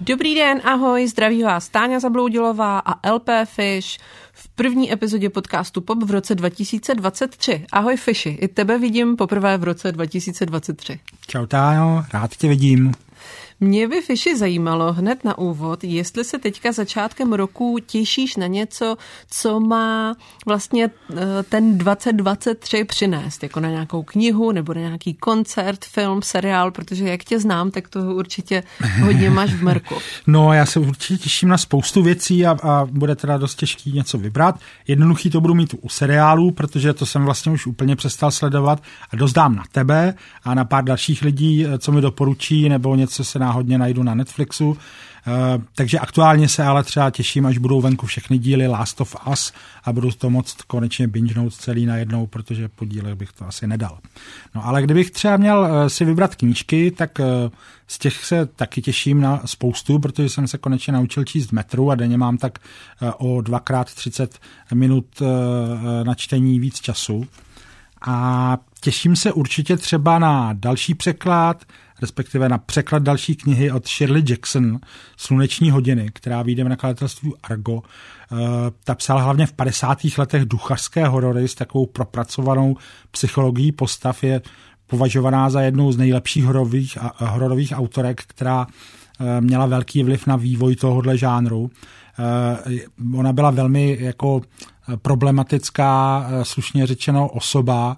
Dobrý den, ahoj, zdraví vás Táňa Zabloudilová a LP Fish v první epizodě podcastu Pop v roce 2023. Ahoj Fishi, i tebe vidím poprvé v roce 2023. Čau Táňo, rád tě vidím. Mě by Fishi zajímalo hned na úvod, jestli se teďka začátkem roku těšíš na něco, co má vlastně ten 2023 přinést, jako na nějakou knihu nebo na nějaký koncert, film, seriál, protože jak tě znám, tak toho určitě hodně máš v merku. No já se určitě těším na spoustu věcí a bude teda dost těžký něco vybrat. Jednoduchý to budu mít u seriálů, protože to jsem vlastně už úplně přestal sledovat a dost dám na tebe a na pár dalších lidí, co mi doporučí nebo něco se náhodně najdu na Netflixu. Takže aktuálně se ale třeba těším, až budou venku všechny díly Last of Us a budu to moct konečně bingenout celý najednou, protože po dílech bych to asi nedal. No ale kdybych třeba měl si vybrat knížky, tak z těch se taky těším na spoustu, protože jsem se konečně naučil číst metru a denně mám tak o 2x30 minut na čtení víc času. A těším se určitě třeba na další překlad, respektive na překlad další knihy od Shirley Jackson, Sluneční hodiny, která vyjde v nakladatelství Argo. Ta psala hlavně v 50. letech duchařské horory s takovou propracovanou psychologií postav. Je považovaná za jednu z nejlepších hororových autorek, která měla velký vliv na vývoj tohohle žánru. Ona byla velmi jako problematická, slušně řečeno, osoba,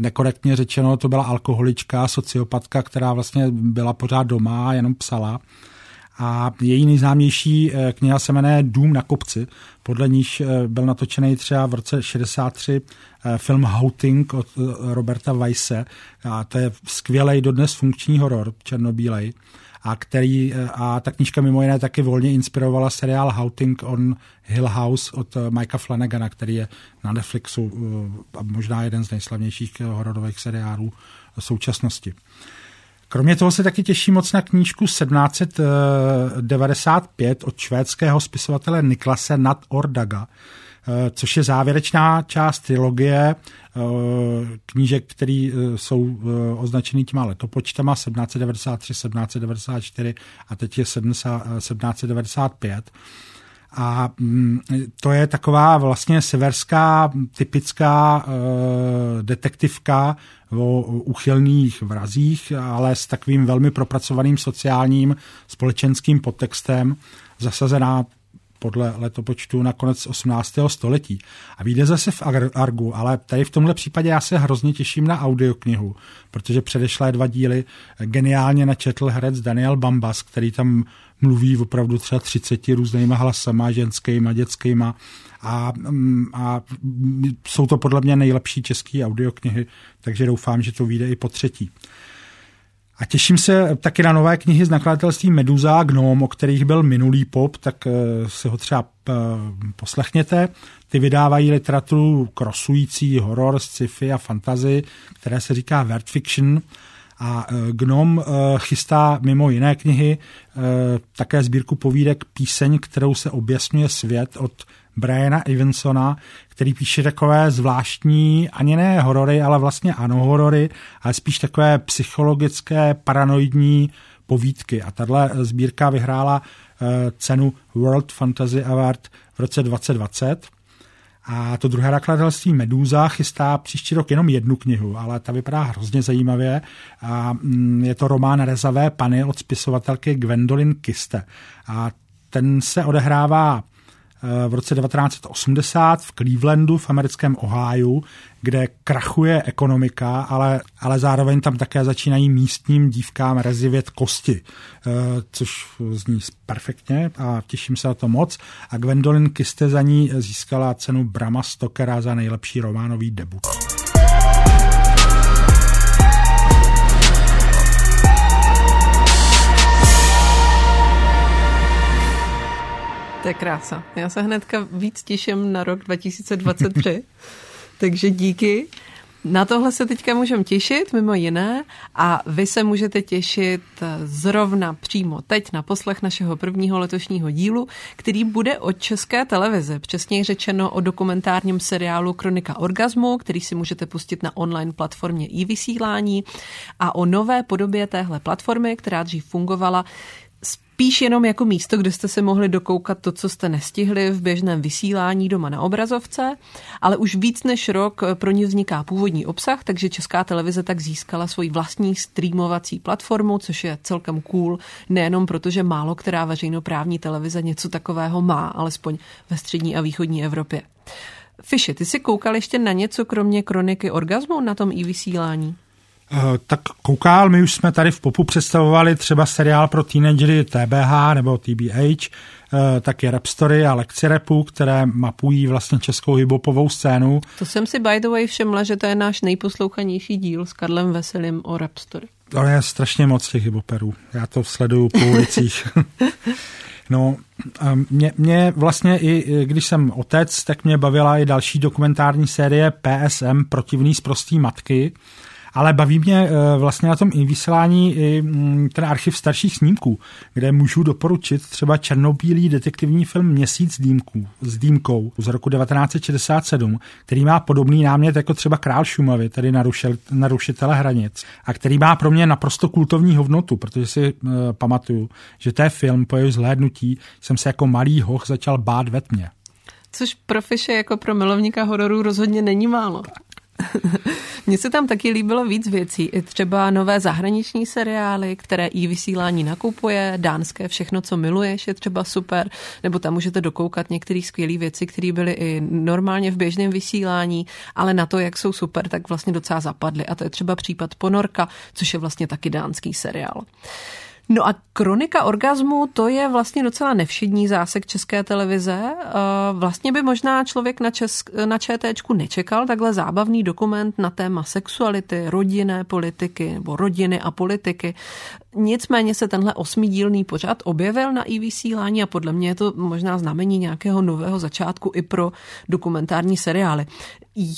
nekorektně řečeno, to byla alkoholička, sociopatka, která vlastně byla pořád doma a jenom psala. A její nejznámější kniha se jmenuje Dům na kopci, podle níž byl natočený třeba v roce 1963 film Haunting od Roberta Weisse. A to je skvělej, dodnes funkční horor, černobílej. A ta knížka mimo jiné taky volně inspirovala seriál Haunting on Hill House od Micaha Flanagana, který je na Netflixu možná jeden z nejslavnějších hororových seriálů v současnosti. Kromě toho se taky těším moc na knížku 1795 od švédského spisovatele Niklase Nad Ordaga, což je závěrečná část trilogie knížek, které jsou označený těma letopočtama 1793, 1794 a teď je 1795. A to je taková vlastně severská typická detektivka o uchylných vrazích, ale s takovým velmi propracovaným sociálním společenským podtextem, zasazená podle letopočtu na konec 18. století. A vyjde zase v Argu, ale tady v tomhle případě já se hrozně těším na audioknihu, protože předešlé dva díly geniálně načetl herec Daniel Bambas, který tam mluví opravdu třeba 30 různýma hlasama, ženskýma, dětskýma a jsou to podle mě nejlepší české audioknihy, takže doufám, že to vyjde i po třetí. A těším se taky na nové knihy z nakladatelství Meduza a Gnome, o kterých byl minulý pop, tak si ho třeba poslechněte. Ty vydávají literaturu krosující horor, sci-fi a fantasy, které se říká world fiction. A Gnome chystá mimo jiné knihy také sbírku povídek Píseň, kterou se objasňuje svět od Briana Evensona, který píše takové zvláštní, ani ne horory, ale vlastně ano horory, ale spíš takové psychologické, paranoidní povídky. A tato sbírka vyhrála cenu World Fantasy Award v roce 2020. A to druhé nakladatelství Meduza chystá příští rok jenom jednu knihu, ale ta vypadá hrozně zajímavě. A je to román Rezavé paní od spisovatelky Gwendolyn Kiste. A ten se odehrává v roce 1980 v Clevelandu v americkém Ohiu, kde krachuje ekonomika, ale zároveň tam také začínají místním dívkám rezivět kosti, což zní perfektně a těším se na to moc. A Gwendolyn Kiste za ní získala cenu Brama Stokera za nejlepší románový debut. To je krása. Já se hnedka víc těším na rok 2023, takže díky. Na tohle se teďka můžeme těšit, mimo jiné, a vy se můžete těšit zrovna přímo teď na poslech našeho prvního letošního dílu, který bude od České televize, přesněji řečeno o dokumentárním seriálu Kronika orgasmu, který si můžete pustit na online platformě iVysílání, a o nové podobě téhle platformy, která dřív fungovala spíš jenom jako místo, kde jste se mohli dokoukat to, co jste nestihli v běžném vysílání doma na obrazovce, ale už víc než rok pro ní vzniká původní obsah, takže Česká televize tak získala svoji vlastní streamovací platformu, což je celkem cool, nejenom protože málo která veřejnoprávní televize něco takového má, alespoň ve střední a východní Evropě. Fiši, ty jsi koukal ještě na něco kromě Kroniky orgasmu na tom iVysílání? Tak koukal, my už jsme tady v Popu představovali třeba seriál pro teenagery TBH nebo TBH, taky Rap Story a lekci rapu, které mapují vlastně českou hiphopovou scénu. To jsem si by the way všimla, že to je náš nejposlouchanější díl s Karlem Veselým o Rap Story. To je strašně moc těch hiphoperů, já to sleduju po ulicích. No, mě vlastně i když jsem otec, tak mě bavila i další dokumentární série PSM Protivný z prostý matky, ale baví mě vlastně na tom iVysílání i ten archiv starších snímků, kde můžu doporučit třeba černobílý detektivní film Měsíc s dýmkou z roku 1967, který má podobný námět jako třeba Král Šumavy, tedy Narušitele hranic, a který má pro mě naprosto kultovní hodnotu, protože si pamatuju, že to je film, po jeho zhlédnutí jsem se jako malý hoch začal bát ve tmě. Což pro Fische jako pro milovníka hororů rozhodně není málo. Mně se tam taky líbilo víc věcí, i třeba nové zahraniční seriály, které iVysílání nakupuje, dánské Všechno, co miluješ, je třeba super, nebo tam můžete dokoukat některé skvělé věci, které byly i normálně v běžném vysílání, ale na to, jak jsou super, tak vlastně docela zapadly, a to je třeba případ Ponorka, což je vlastně taky dánský seriál. No a Kronika orgasmu, to je vlastně docela nevšední zásek České televize. Vlastně by možná člověk na ČTčku nečekal takhle zábavný dokument na téma sexuality, rodinné politiky nebo rodiny a politiky. Nicméně se tenhle 8dílný pořad objevil na iVysílání a podle mě je to možná znamení nějakého nového začátku i pro dokumentární seriály.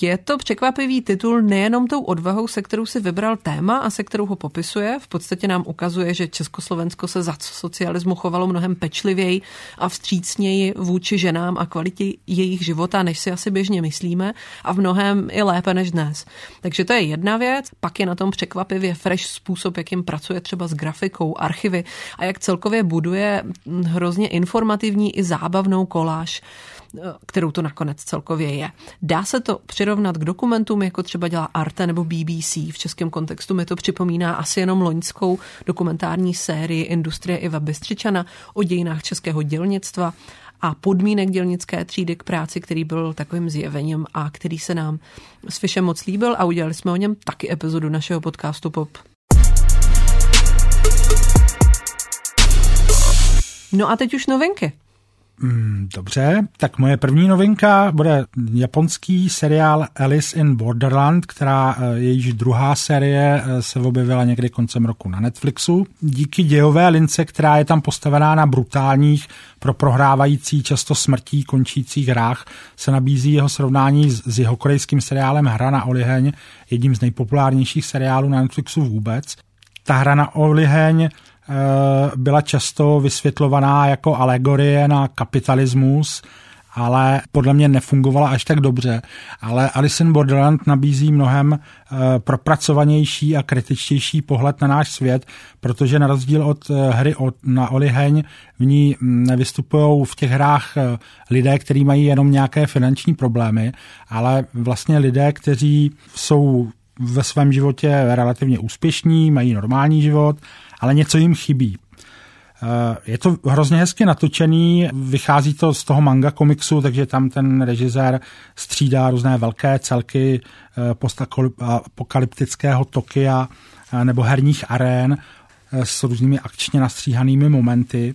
Je to překvapivý titul nejenom tou odvahou, se kterou si vybral téma a se kterou ho popisuje. V podstatě nám ukazuje, že Československo se za socialismu chovalo mnohem pečlivěji a vstřícněji vůči ženám a kvalitě jejich života, než si asi běžně myslíme, a v mnohem i lépe než dnes. Takže to je jedna věc. Pak je na tom překvapivě fresh způsob, jakým pracuje třeba s grafikou, archivy a jak celkově buduje hrozně informativní i zábavnou koláž, kterou to nakonec celkově je. Dá se to přirovnat k dokumentům, jako třeba dělá Arte nebo BBC. V českém kontextu mi to připomíná asi jenom loňskou dokumentární sérii Industrie Iva Bystřičana o dějinách českého dělnictva a podmínek dělnické třídy k práci, který byl takovým zjevením a který se nám s Fishem moc líbil, a udělali jsme o něm taky epizodu našeho podcastu Pop. No a teď už novinky. Dobře, tak moje první novinka bude japonský seriál Alice in Borderland, která jejíž druhá série se objevila někdy koncem roku na Netflixu. Díky dějové lince, která je tam postavená na brutálních, pro prohrávající, často smrtí končících hrách, se nabízí jeho srovnání s jeho korejským seriálem Hra na Oliheň, jedním z nejpopulárnějších seriálů na Netflixu vůbec. Ta Hra na Oliheň byla často vysvětlovaná jako alegorie na kapitalismus, ale podle mě nefungovala až tak dobře. Ale Alice in Borderland nabízí mnohem propracovanější a kritičtější pohled na náš svět, protože na rozdíl od hry na Oliheň v ní nevystupují v těch hrách lidé, kteří mají jenom nějaké finanční problémy, ale vlastně lidé, kteří jsou ve svém životě relativně úspěšní, mají normální život, ale něco jim chybí. Je to hrozně hezky natočený, vychází to z toho manga komiksu, takže tam ten režisér střídá různé velké celky postapokalyptického Tokia nebo herních arén s různými akčně nastříhanými momenty.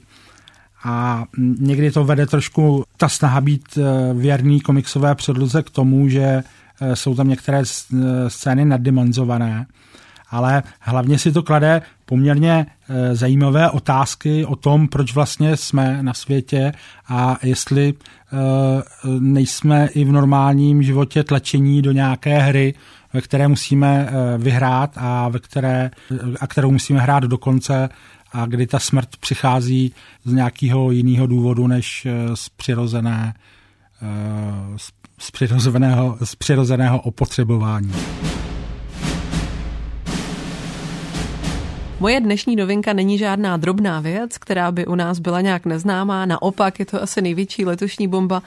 A někdy to vede trošku ta snaha být věrný komiksové předloze k tomu, že jsou tam některé scény naddimenzované. ale hlavně si to klade poměrně zajímavé otázky o tom, proč vlastně jsme na světě a jestli nejsme i v normálním životě tlačení do nějaké hry, ve které musíme vyhrát a kterou musíme hrát do konce a kdy ta smrt přichází z nějakého jiného důvodu než z přirozeného opotřebování. Moje dnešní novinka není žádná drobná věc, která by u nás byla nějak neznámá. Naopak je to asi největší letošní bomba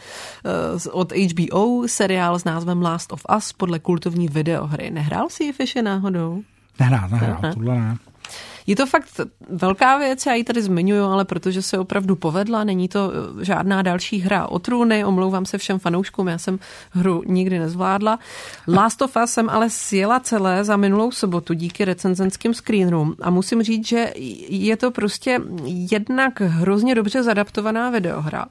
od HBO, seriál s názvem Last of Us podle kultovní videohry. Nehrál si ji, Fishy, náhodou? Nehrál, tohle ne. Je to fakt velká věc, já ji tady zmiňuju, ale protože se opravdu povedla, není to žádná další hra o trůny, omlouvám se všem fanouškům, já jsem hru nikdy nezvládla. Last of Us jsem ale sjela celé za minulou sobotu díky recenzenským screenroom a musím říct, že je to prostě jednak hrozně dobře zadaptovaná videohra.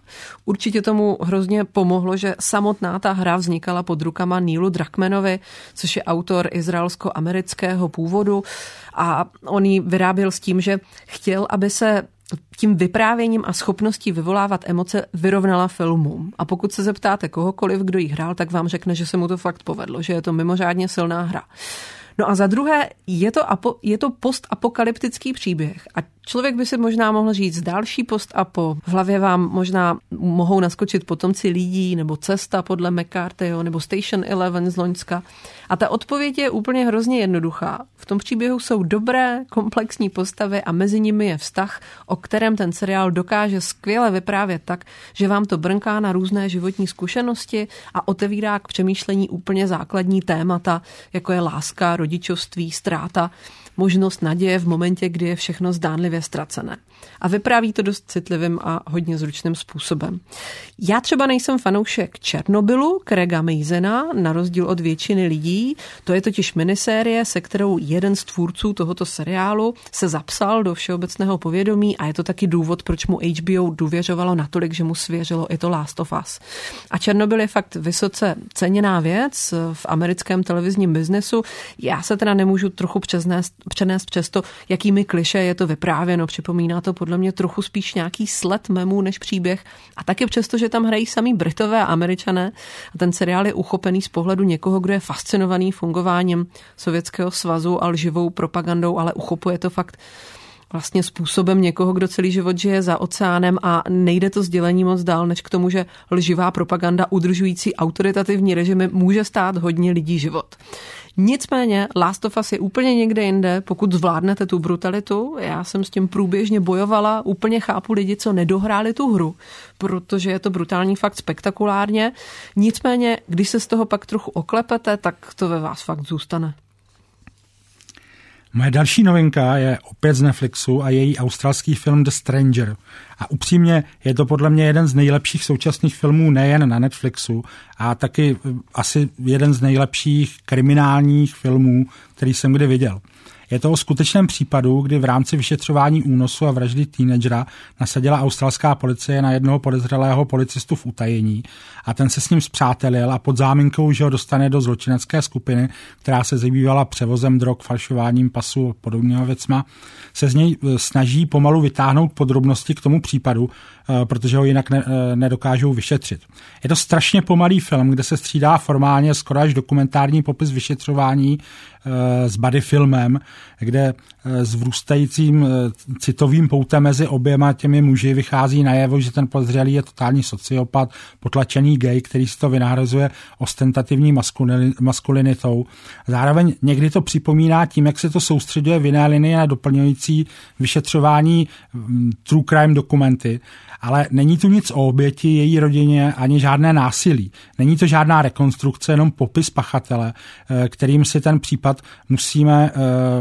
Určitě tomu hrozně pomohlo, že samotná ta hra vznikala pod rukama Nealu Druckmannovi, což je autor izraelsko-amerického původu a on ji vyráběl s tím, že chtěl, aby se tím vyprávěním a schopností vyvolávat emoce vyrovnala filmům. A pokud se zeptáte kohokoliv, kdo ji hrál, tak vám řekne, že se mu to fakt povedlo, že je to mimořádně silná hra. No a za druhé, je to postapokalyptický příběh. A člověk by si možná mohl říct další postapo. V hlavě vám možná mohou naskočit potomci lidí, nebo Cesta podle McCarthyho, nebo Station 11 z loňska. A ta odpověď je úplně hrozně jednoduchá. V tom příběhu jsou dobré, komplexní postavy a mezi nimi je vztah, o kterém ten seriál dokáže skvěle vyprávět tak, že vám to brnká na různé životní zkušenosti a otevírá k přemýšlení úplně základní témata, jako je láska, rodičovství, ztráta, možnost naděje v momentě, kdy je všechno zdánlivě ztracené. A vypráví to dost citlivým a hodně zručným způsobem. Já třeba nejsem fanoušek Černobylu, Craiga Masona, na rozdíl od většiny lidí. To je totiž minisérie, se kterou jeden z tvůrců tohoto seriálu se zapsal do všeobecného povědomí a je to taky důvod, proč mu HBO důvěřovalo natolik, že mu svěřilo i to Last of Us. A Černobyl je fakt vysoce ceněná věc v americkém televizním biznesu. Já se teda nemůžu trochu přenést přes to, jakými klišé je to vyprávěno. Připomíná to podle mě trochu spíš nějaký sled memů než příběh. A taky přesto, že tam hrají sami Britové a Američané. A ten seriál je uchopený z pohledu někoho, kdo je fascinovaný fungováním Sovětského svazu a lživou propagandou, ale uchopuje to fakt vlastně způsobem někoho, kdo celý život žije za oceánem a nejde to sdělení moc dál, než k tomu, že lživá propaganda udržující autoritativní režimy může stát hodně lidí život. Nicméně Last of Us je úplně někde jinde, pokud zvládnete tu brutalitu. Já jsem s tím průběžně bojovala, úplně chápu lidi, co nedohráli tu hru, protože je to brutální fakt spektakulárně. Nicméně, když se z toho pak trochu oklepete, tak to ve vás fakt zůstane. Moje další novinka je opět z Netflixu a její australský film The Stranger. A upřímně je to podle mě jeden z nejlepších současných filmů nejen na Netflixu a taky asi jeden z nejlepších kriminálních filmů, který jsem kdy viděl. Je to o skutečném případu, kdy v rámci vyšetřování únosu a vraždy teenagera nasadila australská policie na jednoho podezřelého policistu v utajení a ten se s ním spřátelil a pod záminkou, že ho dostane do zločinecké skupiny, která se zabývala převozem drog, falšováním pasů a podobného věcma, se z něj snaží pomalu vytáhnout podrobnosti k tomu případu, protože ho jinak nedokážou vyšetřit. Je to strašně pomalý film, kde se střídá formálně skoro až dokumentární popis vyšetřování s buddy filmem, kde s vrůstajícím citovým poutem mezi oběma těmi muži vychází najevo, že ten podezřelý je totální sociopat, potlačený gay, který si to vynahrazuje ostentativní maskulinitou. Zároveň někdy to připomíná tím, jak se to soustředuje v jiné linii na doplňující vyšetřování true crime dokumenty, ale není tu nic o oběti, její rodině, ani žádné násilí. Není to žádná rekonstrukce, jenom popis pachatele, kterým si ten případ musíme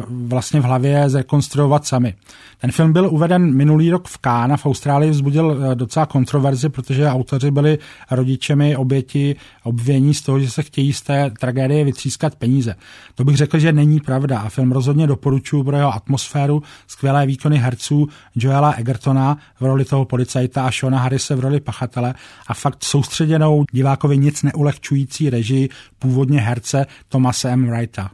vlastně v hlavě zrekonstruovat sami. Ten film byl uveden minulý rok v Cannes a v Austrálii vzbudil docela kontroverzi, protože autoři byli rodičemi oběti obvinění z toho, že se chtějí z té tragédie vytřískat peníze. To bych řekl, že není pravda a film rozhodně doporučuji pro jeho atmosféru, skvělé výkony herců Joela Egertona v roli toho policajta a Shona Harrise v roli pachatele a fakt soustředěnou divákovi nic neulehčující režii původně herce Thomase M. Wrighta.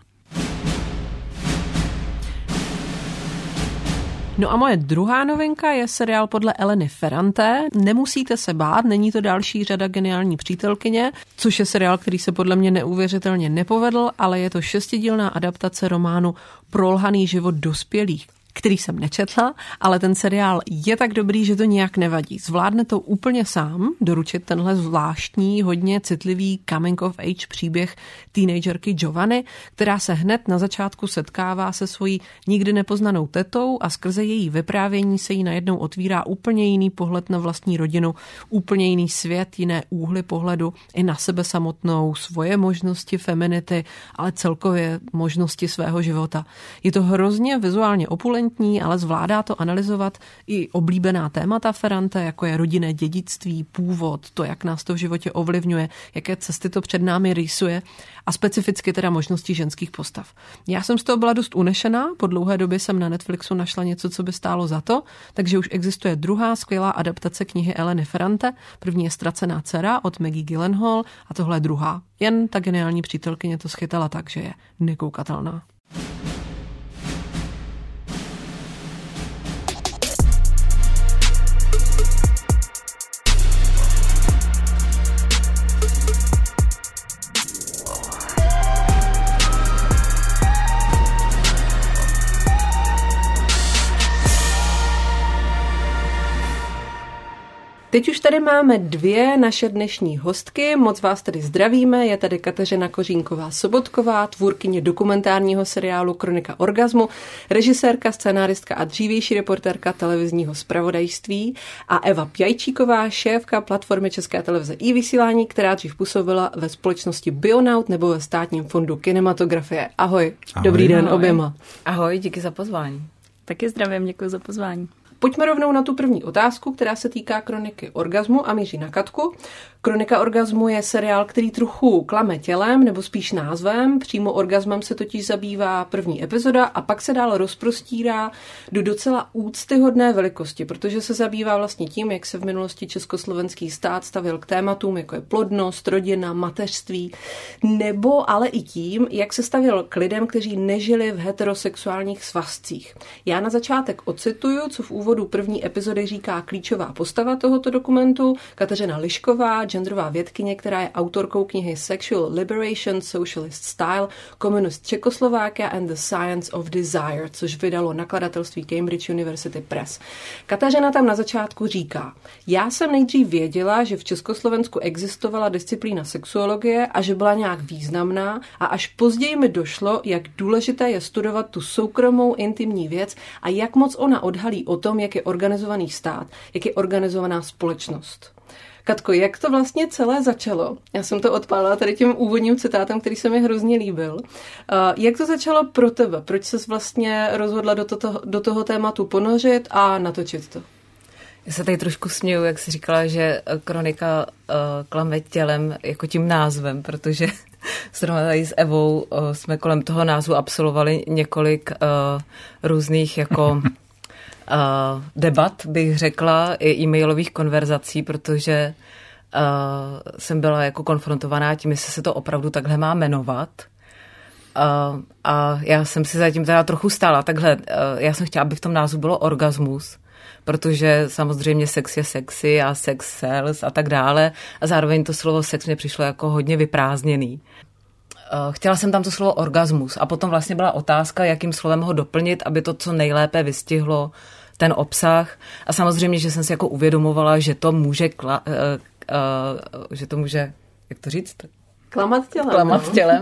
No a moje druhá novinka je seriál podle Eleny Ferrante. Nemusíte se bát, není to další řada Geniální přítelkyně, což je seriál, který se podle mě neuvěřitelně nepovedl, ale je to 6dílná adaptace románu Prolhaný život dospělých, který jsem nečetla, ale ten seriál je tak dobrý, že to nějak nevadí. Zvládne to úplně sám, doručit tenhle zvláštní, hodně citlivý coming of age příběh teenagerky Giovanny, která se hned na začátku setkává se svojí nikdy nepoznanou tetou a skrze její vyprávění se jí najednou otvírá úplně jiný pohled na vlastní rodinu, úplně jiný svět, jiné úhly pohledu i na sebe samotnou, svoje možnosti feminity, ale celkově možnosti svého života. Je to hrozně vizuálně opulentní, ale zvládá to analyzovat i oblíbená témata Ferrante, jako je rodinné dědictví, původ, to, jak nás to v životě ovlivňuje, jaké cesty to před námi rýsuje a specificky teda možnosti ženských postav. Já jsem z toho byla dost unešená, po dlouhé době jsem na Netflixu našla něco, co by stálo za to, takže už existuje druhá skvělá adaptace knihy Eleny Ferrante, první je Ztracená dcera od Maggie Gyllenhaal a tohle je druhá. Jen ta Geniální přítelkyně to schytala tak, že je nekoukatelná. Teď už tady máme dvě naše dnešní hostky, moc vás tady zdravíme, je tady Kateřina Kořínková-Sobotková, tvůrkyně dokumentárního seriálu Kronika orgasmu, režisérka, scenáristka a dřívější reportérka televizního zpravodajství a Eva Pjajčíková, šéfka platformy České televize iVysílání, která dřív působila ve společnosti Bionaut nebo ve Státním fondu kinematografie. Ahoj, ahoj. Dobrý den oběma. Ahoj, díky za pozvání. Taky zdravím, děkuji za pozvání. Pojďme rovnou na tu první otázku, která se týká Kroniky orgasmu a míří na Katku. Kronika orgasmu je seriál, který trochu klame tělem, nebo spíš názvem. Přímo orgasmem se totiž zabývá první epizoda a pak se dál rozprostírá do docela úctyhodné velikosti, protože se zabývá vlastně tím, jak se v minulosti československý stát stavil k tématům, jako je plodnost, rodina, mateřství, nebo ale i tím, jak se stavil k lidem, kteří nežili v heterosexuálních svazcích. Já na začátek ocituju, co v úvodu první epizody říká klíčová postava tohoto dokumentu, Kateřina Lišková, genderová vědkyně, která je autorkou knihy Sexual Liberation, Socialist Style, Communist Czechoslovakia and the Science of Desire, což vydalo nakladatelství Cambridge University Press. Kateřina tam na začátku říká: já jsem nejdřív věděla, že v Československu existovala disciplína sexuologie a že byla nějak významná, a až později mi došlo, jak důležité je studovat tu soukromou intimní věc a jak moc ona odhalí o tom, jak je organizovaný stát, jak je organizovaná společnost. Katko, jak to vlastně celé začalo? Já jsem to odpálila tady tím úvodním citátem, který se mi hrozně líbil. Jak to začalo pro tebe? Proč ses vlastně rozhodla do toho tématu ponořit a natočit to? Já se tady trošku směju, jak jsi říkala, že Kronika klame tělem jako tím názvem, protože zrovna tady s Evou jsme kolem toho názvu absolvovali několik různých jako... debat, bych řekla, i e-mailových konverzací, protože jsem byla jako konfrontovaná tím, jestli se to opravdu takhle má jmenovat. A já jsem si zatím teda trochu stála. Takhle, já jsem chtěla, aby v tom názvu bylo orgasmus, protože samozřejmě sex je sexy a sex sells a tak dále. A zároveň to slovo sex mě přišlo jako hodně vyprázdněný. Chtěla jsem tam to slovo orgasmus a potom vlastně byla otázka, jakým slovem ho doplnit, aby to co nejlépe vystihlo ten obsah. A samozřejmě, že jsem si jako uvědomovala, že to může, jak to říct? Klamat tělem,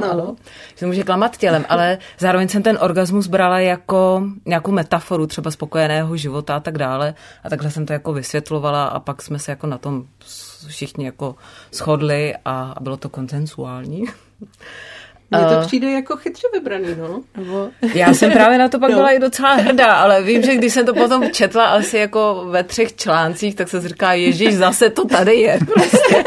no. Ano. Že to může klamat tělem, ale zároveň jsem ten orgasmus brala jako nějakou metaforu třeba spokojeného života a tak dále. A takhle jsem to jako vysvětlovala a pak jsme se jako na tom všichni jako shodli a bylo to konsensuální. Mně to přijde jako chytře vybraný, no? Nebo... Já jsem právě na to pak byla i docela hrdá, ale vím, že když jsem to potom četla asi jako ve 3 článcích, tak jsem říkala, ježíš, zase to tady je. Prostě.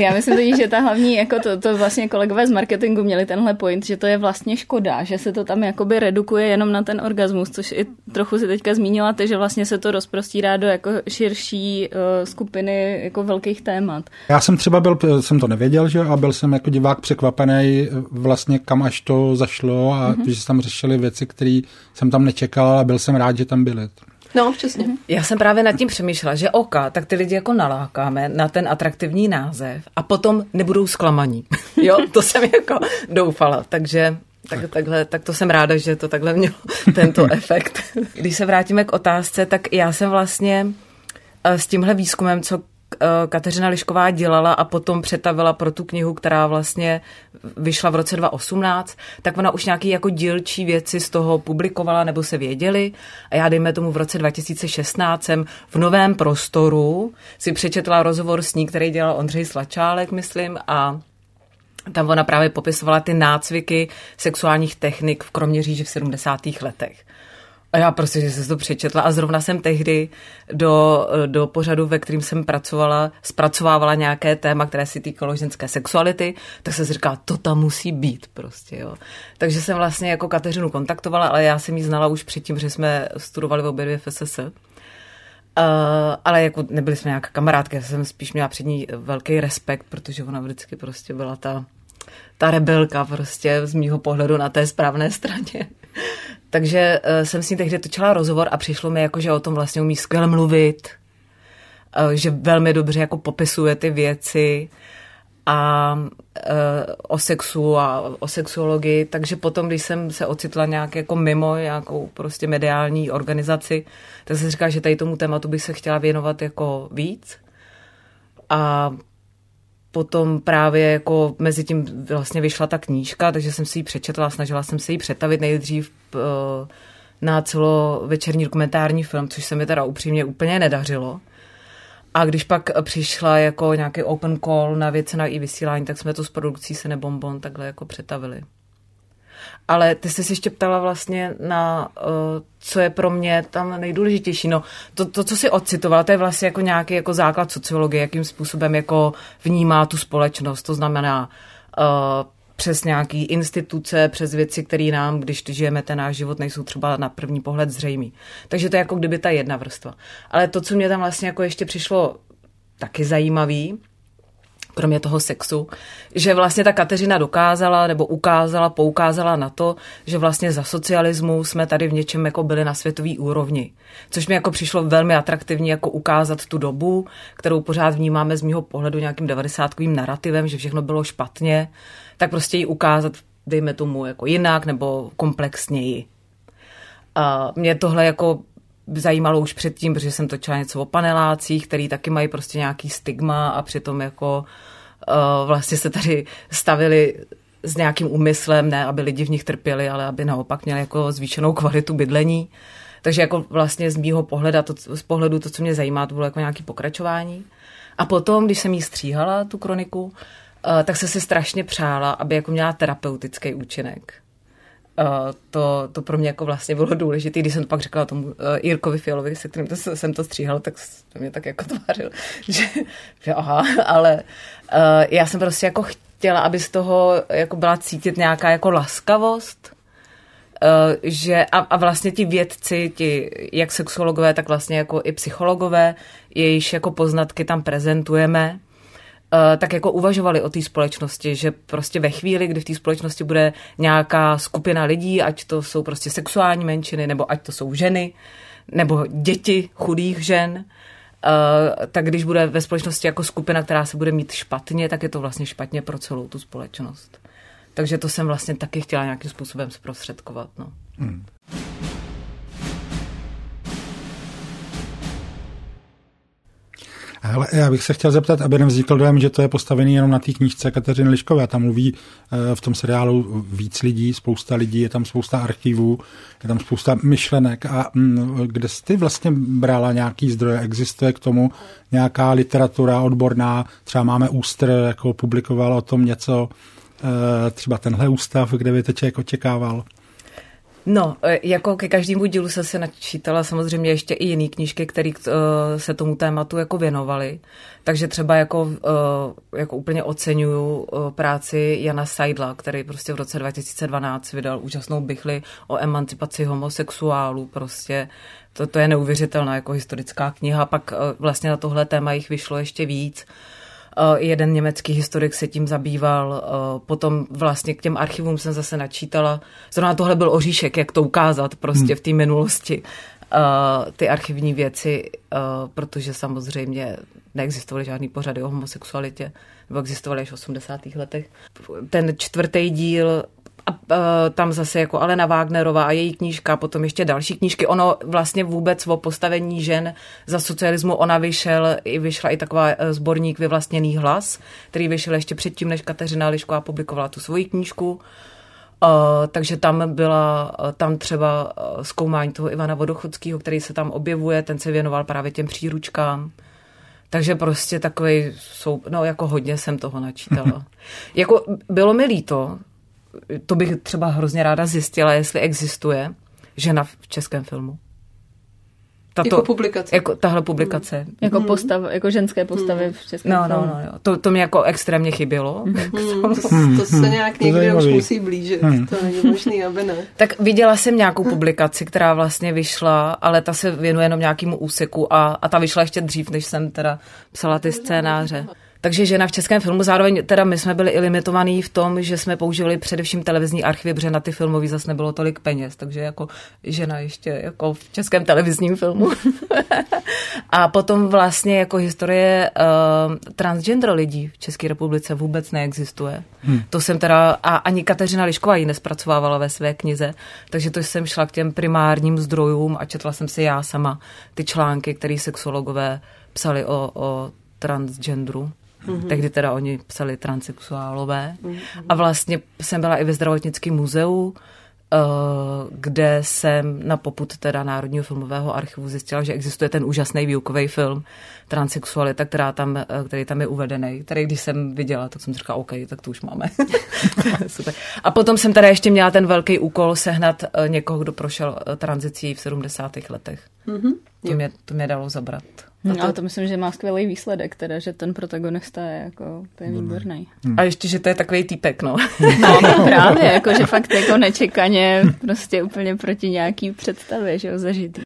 Já myslím totiž, že ta hlavní, jako to vlastně kolegové z marketingu měli tenhle point, že to je vlastně škoda, že se to tam jakoby redukuje jenom na ten orgasmus, což i trochu si teďka zmínila, takže vlastně se to rozprostírá do jako širší skupiny jako velkých témat. Já jsem třeba jsem to nevěděl, že? A byl jsem jako divák překvapený vlastně kam až to zašlo a že tam řešili věci, které jsem tam nečekal a byl jsem rád, že tam byly. No, přesně. Já jsem právě nad tím přemýšlela, že oka, tak ty lidi jako nalákáme na ten atraktivní název a potom nebudou zklamaní. Jo, to jsem jako doufala, takže... Tak to jsem ráda, že to takhle mělo tento efekt. Když se vrátíme k otázce, tak já jsem vlastně s tímhle výzkumem, co Kateřina Lišková dělala a potom přetavila pro tu knihu, která vlastně vyšla v roce 2018, tak ona už nějaký jako dílčí věci z toho publikovala nebo se věděli. A já dejme tomu v roce 2016 jsem v Novém prostoru si přečetla rozhovor s ní, který dělal Ondřej Slačálek, myslím, a tam ona právě popisovala ty nácviky sexuálních technik v Kroměříži v 70. letech. A já prostě, že jsem to přečetla a zrovna jsem tehdy do pořadu, ve kterým jsem pracovala, zpracovávala nějaké téma, které se týkalo ženské sexuality, tak jsem si říkala, to tam musí být prostě, jo. Takže jsem vlastně jako Kateřinu kontaktovala, ale já jsem ji znala už předtím, že jsme studovali v obě dvě FSS. Ale jako nebyli jsme nějak kamarádky, já jsem spíš měla před ní velký respekt, protože ona vždycky prostě byla ta rebelka prostě z mýho pohledu na té správné straně. Takže jsem s ní tehdy točila rozhovor a přišlo mi jako, že o tom vlastně umí skvěle mluvit, že velmi dobře jako popisuje ty věci a o sexu a o sexuologii, takže potom, když jsem se ocitla nějak jako mimo nějakou prostě mediální organizaci, tak jsem říkala, že tady tomu tématu bych se chtěla věnovat jako víc a potom právě jako mezi tím vlastně vyšla ta knížka, takže jsem si ji přečetla, snažila jsem se ji přetavit nejdřív na celovečerní dokumentární film, což se mi teda upřímně úplně nedařilo. A když pak přišla jako nějaký open call na věci na iVysílání, tak jsme to s produkcí Sene Bonbon takhle jako přetavili. Ale ty jsi si ještě ptala vlastně na, co je pro mě tam nejdůležitější. No, to co jsi odcitovala, to je vlastně jako nějaký jako základ sociologie, jakým způsobem jako vnímá tu společnost. To znamená přes nějaký instituce, přes věci, které nám, když žijeme ten náš život, nejsou třeba na první pohled zřejmý. Takže to je jako kdyby ta jedna vrstva. Ale to, co mě tam vlastně jako ještě přišlo taky zajímavý, kromě toho sexu, že vlastně ta Kateřina dokázala nebo poukázala na to, že vlastně za socialismu jsme tady v něčem jako byli na světový úrovni. Což mi jako přišlo velmi atraktivní jako ukázat tu dobu, kterou pořád vnímáme z mýho pohledu nějakým 90kovým narrativem, že všechno bylo špatně, tak prostě ji ukázat, dejme tomu, jako jinak nebo komplexněji. A mě tohle jako zajímalo už předtím, protože jsem točila něco o panelácích, který taky mají prostě nějaký stigma a přitom jako vlastně se tady stavili s nějakým úmyslem, ne aby lidi v nich trpěli, ale aby naopak měli jako zvýšenou kvalitu bydlení. Takže jako vlastně z mýho pohledu to, co mě zajímá, to bylo jako nějaké pokračování. A potom, když jsem jí stříhala, tu kroniku, tak se si strašně přála, aby jako měla terapeutický účinek. To pro mě jako vlastně bylo důležité, když jsem to pak řekla tomu Jirkovi Fialovi, se kterým jsem to stříhala, tak to mě tak jako tvářil, že aha, ale já jsem prostě jako chtěla, aby z toho jako byla cítit nějaká jako laskavost, že a vlastně ti vědci, ti jak sexuologové, tak vlastně jako i psychologové, jejichž jako poznatky tam prezentujeme, tak jako uvažovali o té společnosti, že prostě ve chvíli, kdy v té společnosti bude nějaká skupina lidí, ať to jsou prostě sexuální menšiny, nebo ať to jsou ženy, nebo děti chudých žen, tak když bude ve společnosti jako skupina, která se bude mít špatně, tak je to vlastně špatně pro celou tu společnost. Takže to jsem vlastně taky chtěla nějakým způsobem zprostředkovat. No. Ale já bych se chtěl zeptat, aby nevznikl dojem, že to je postavený jenom na té knížce Kateřiny Liškové. Tam mluví v tom seriálu víc lidí, spousta lidí, je tam spousta archivů, je tam spousta myšlenek. A kde jsi ty vlastně brala nějaký zdroje? Existuje k tomu nějaká literatura odborná? Třeba máme Ústr, jako publikoval o tom něco, třeba tenhle ústav, kde by to člověk očekával? No, jako ke každému dílu jsem se načítala samozřejmě ještě i jiné knížky, které se tomu tématu jako věnovaly. Takže třeba jako úplně oceňuju práci Jana Seidla, který prostě v roce 2012 vydal úžasnou bichli o emancipaci homosexuálů. Prostě to je neuvěřitelná jako historická kniha. Pak vlastně na tohle téma jich vyšlo ještě víc. Jeden německý historik se tím zabýval, potom vlastně k těm archivům jsem zase načítala. Zrovna tohle byl oříšek, jak to ukázat prostě v té minulosti. ty archivní věci, protože samozřejmě neexistovaly žádný pořady o homosexualitě, nebo existovaly až v 80. letech. Ten čtvrtý díl, a tam zase jako Alena Wagnerová a její knížka, potom ještě další knížky. Ono vlastně vůbec o postavení žen za socialismu, ona vyšla i taková sborník Vyvlastněný hlas, který vyšel ještě předtím, než Kateřina Lišková publikovala tu svoji knížku. Takže tam byla třeba zkoumání toho Ivana Vodochodského, který se tam objevuje, ten se věnoval právě těm příručkám. Takže prostě takový jako hodně jsem toho načítala. Jako bylo mi líto, to bych třeba hrozně ráda zjistila, jestli existuje žena v českém filmu. Jako publikace. Jako tahle publikace. Jako postava, jako ženské postavy v českém filmu. No. To mě jako extrémně chybělo. To se nějak někde už musí blížit. To není možný, aby ne. Tak viděla jsem nějakou publikaci, která vlastně vyšla, ale ta se věnuje jenom nějakému úseku a ta vyšla ještě dřív, než jsem teda psala ty scénáře. Takže žena v českém filmu, zároveň teda my jsme byli i limitovaní v tom, že jsme používali především televizní archivy, protože na ty filmový zase nebylo tolik peněz, takže jako žena ještě jako v českém televizním filmu. A potom vlastně jako historie transgender lidí v České republice vůbec neexistuje. To jsem teda, a ani Kateřina Lišková ji nespracovávala ve své knize, takže to jsem šla k těm primárním zdrojům a četla jsem si já sama ty články, které sexologové psali o transgendru. Tehdy teda oni psali transsexuálové. A vlastně jsem byla i ve Zdravotnickém muzeu, kde jsem na popud teda Národního filmového archivu zjistila, že existuje ten úžasný výukový film Transsexualita, který tam je uvedený, který když jsem viděla, tak jsem říkala, OK, tak to už máme. Super. A potom jsem teda ještě měla ten velký úkol sehnat někoho, kdo prošel tranzicí v 70. letech. To mě dalo zabrat. Ale to myslím, že má skvělý výsledek, teda, že ten protagonista je jako výborný. A ještě, že to je takovej týpek, no. No právě, jako, že fakt jako nečekaně prostě úplně proti nějaký představě, že ho zažitý.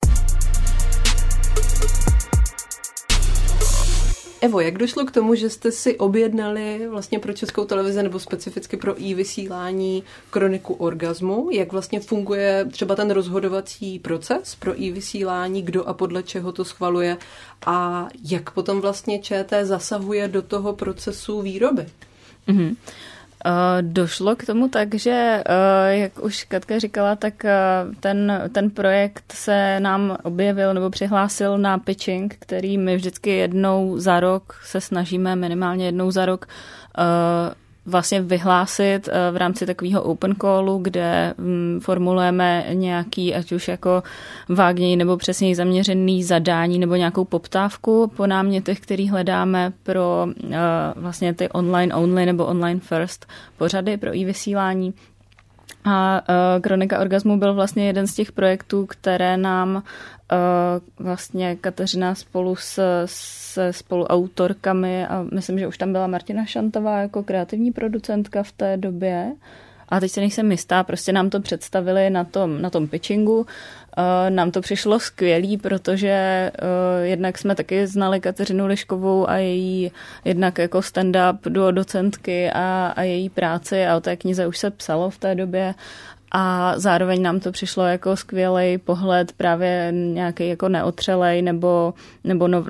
Evo, jak došlo k tomu, že jste si objednali vlastně pro Českou televizi nebo specificky pro iVysílání Kroniku orgasmu? Jak vlastně funguje třeba ten rozhodovací proces pro iVysílání, kdo a podle čeho to schvaluje a jak potom vlastně ČT zasahuje do toho procesu výroby? Došlo k tomu tak, že jak už Katka říkala, tak ten projekt se nám objevil nebo přihlásil na pitching, který my vždycky jednou za rok se snažíme minimálně jednou za rok vlastně vyhlásit v rámci takového open callu, kde formulujeme nějaký, ať už jako vágněji nebo přesněji zaměřený zadání nebo nějakou poptávku po námětech, který hledáme pro vlastně ty online only nebo online first pořady pro iVysílání. A Kronika orgasmu byl vlastně jeden z těch projektů, které nám vlastně Kateřina spolu se spoluautorkami a myslím, že už tam byla Martina Šantová jako kreativní producentka v té době. A teď se nejsem jistá, prostě nám to představili na tom pitchingu. Nám to přišlo skvělý, protože jednak jsme taky znali Kateřinu Liškovou a její jednak jako stand-up duodocentky a její práci a o té knize už se psalo v té době. A zároveň nám to přišlo jako skvělej pohled, právě nějaký jako neotřelej nebo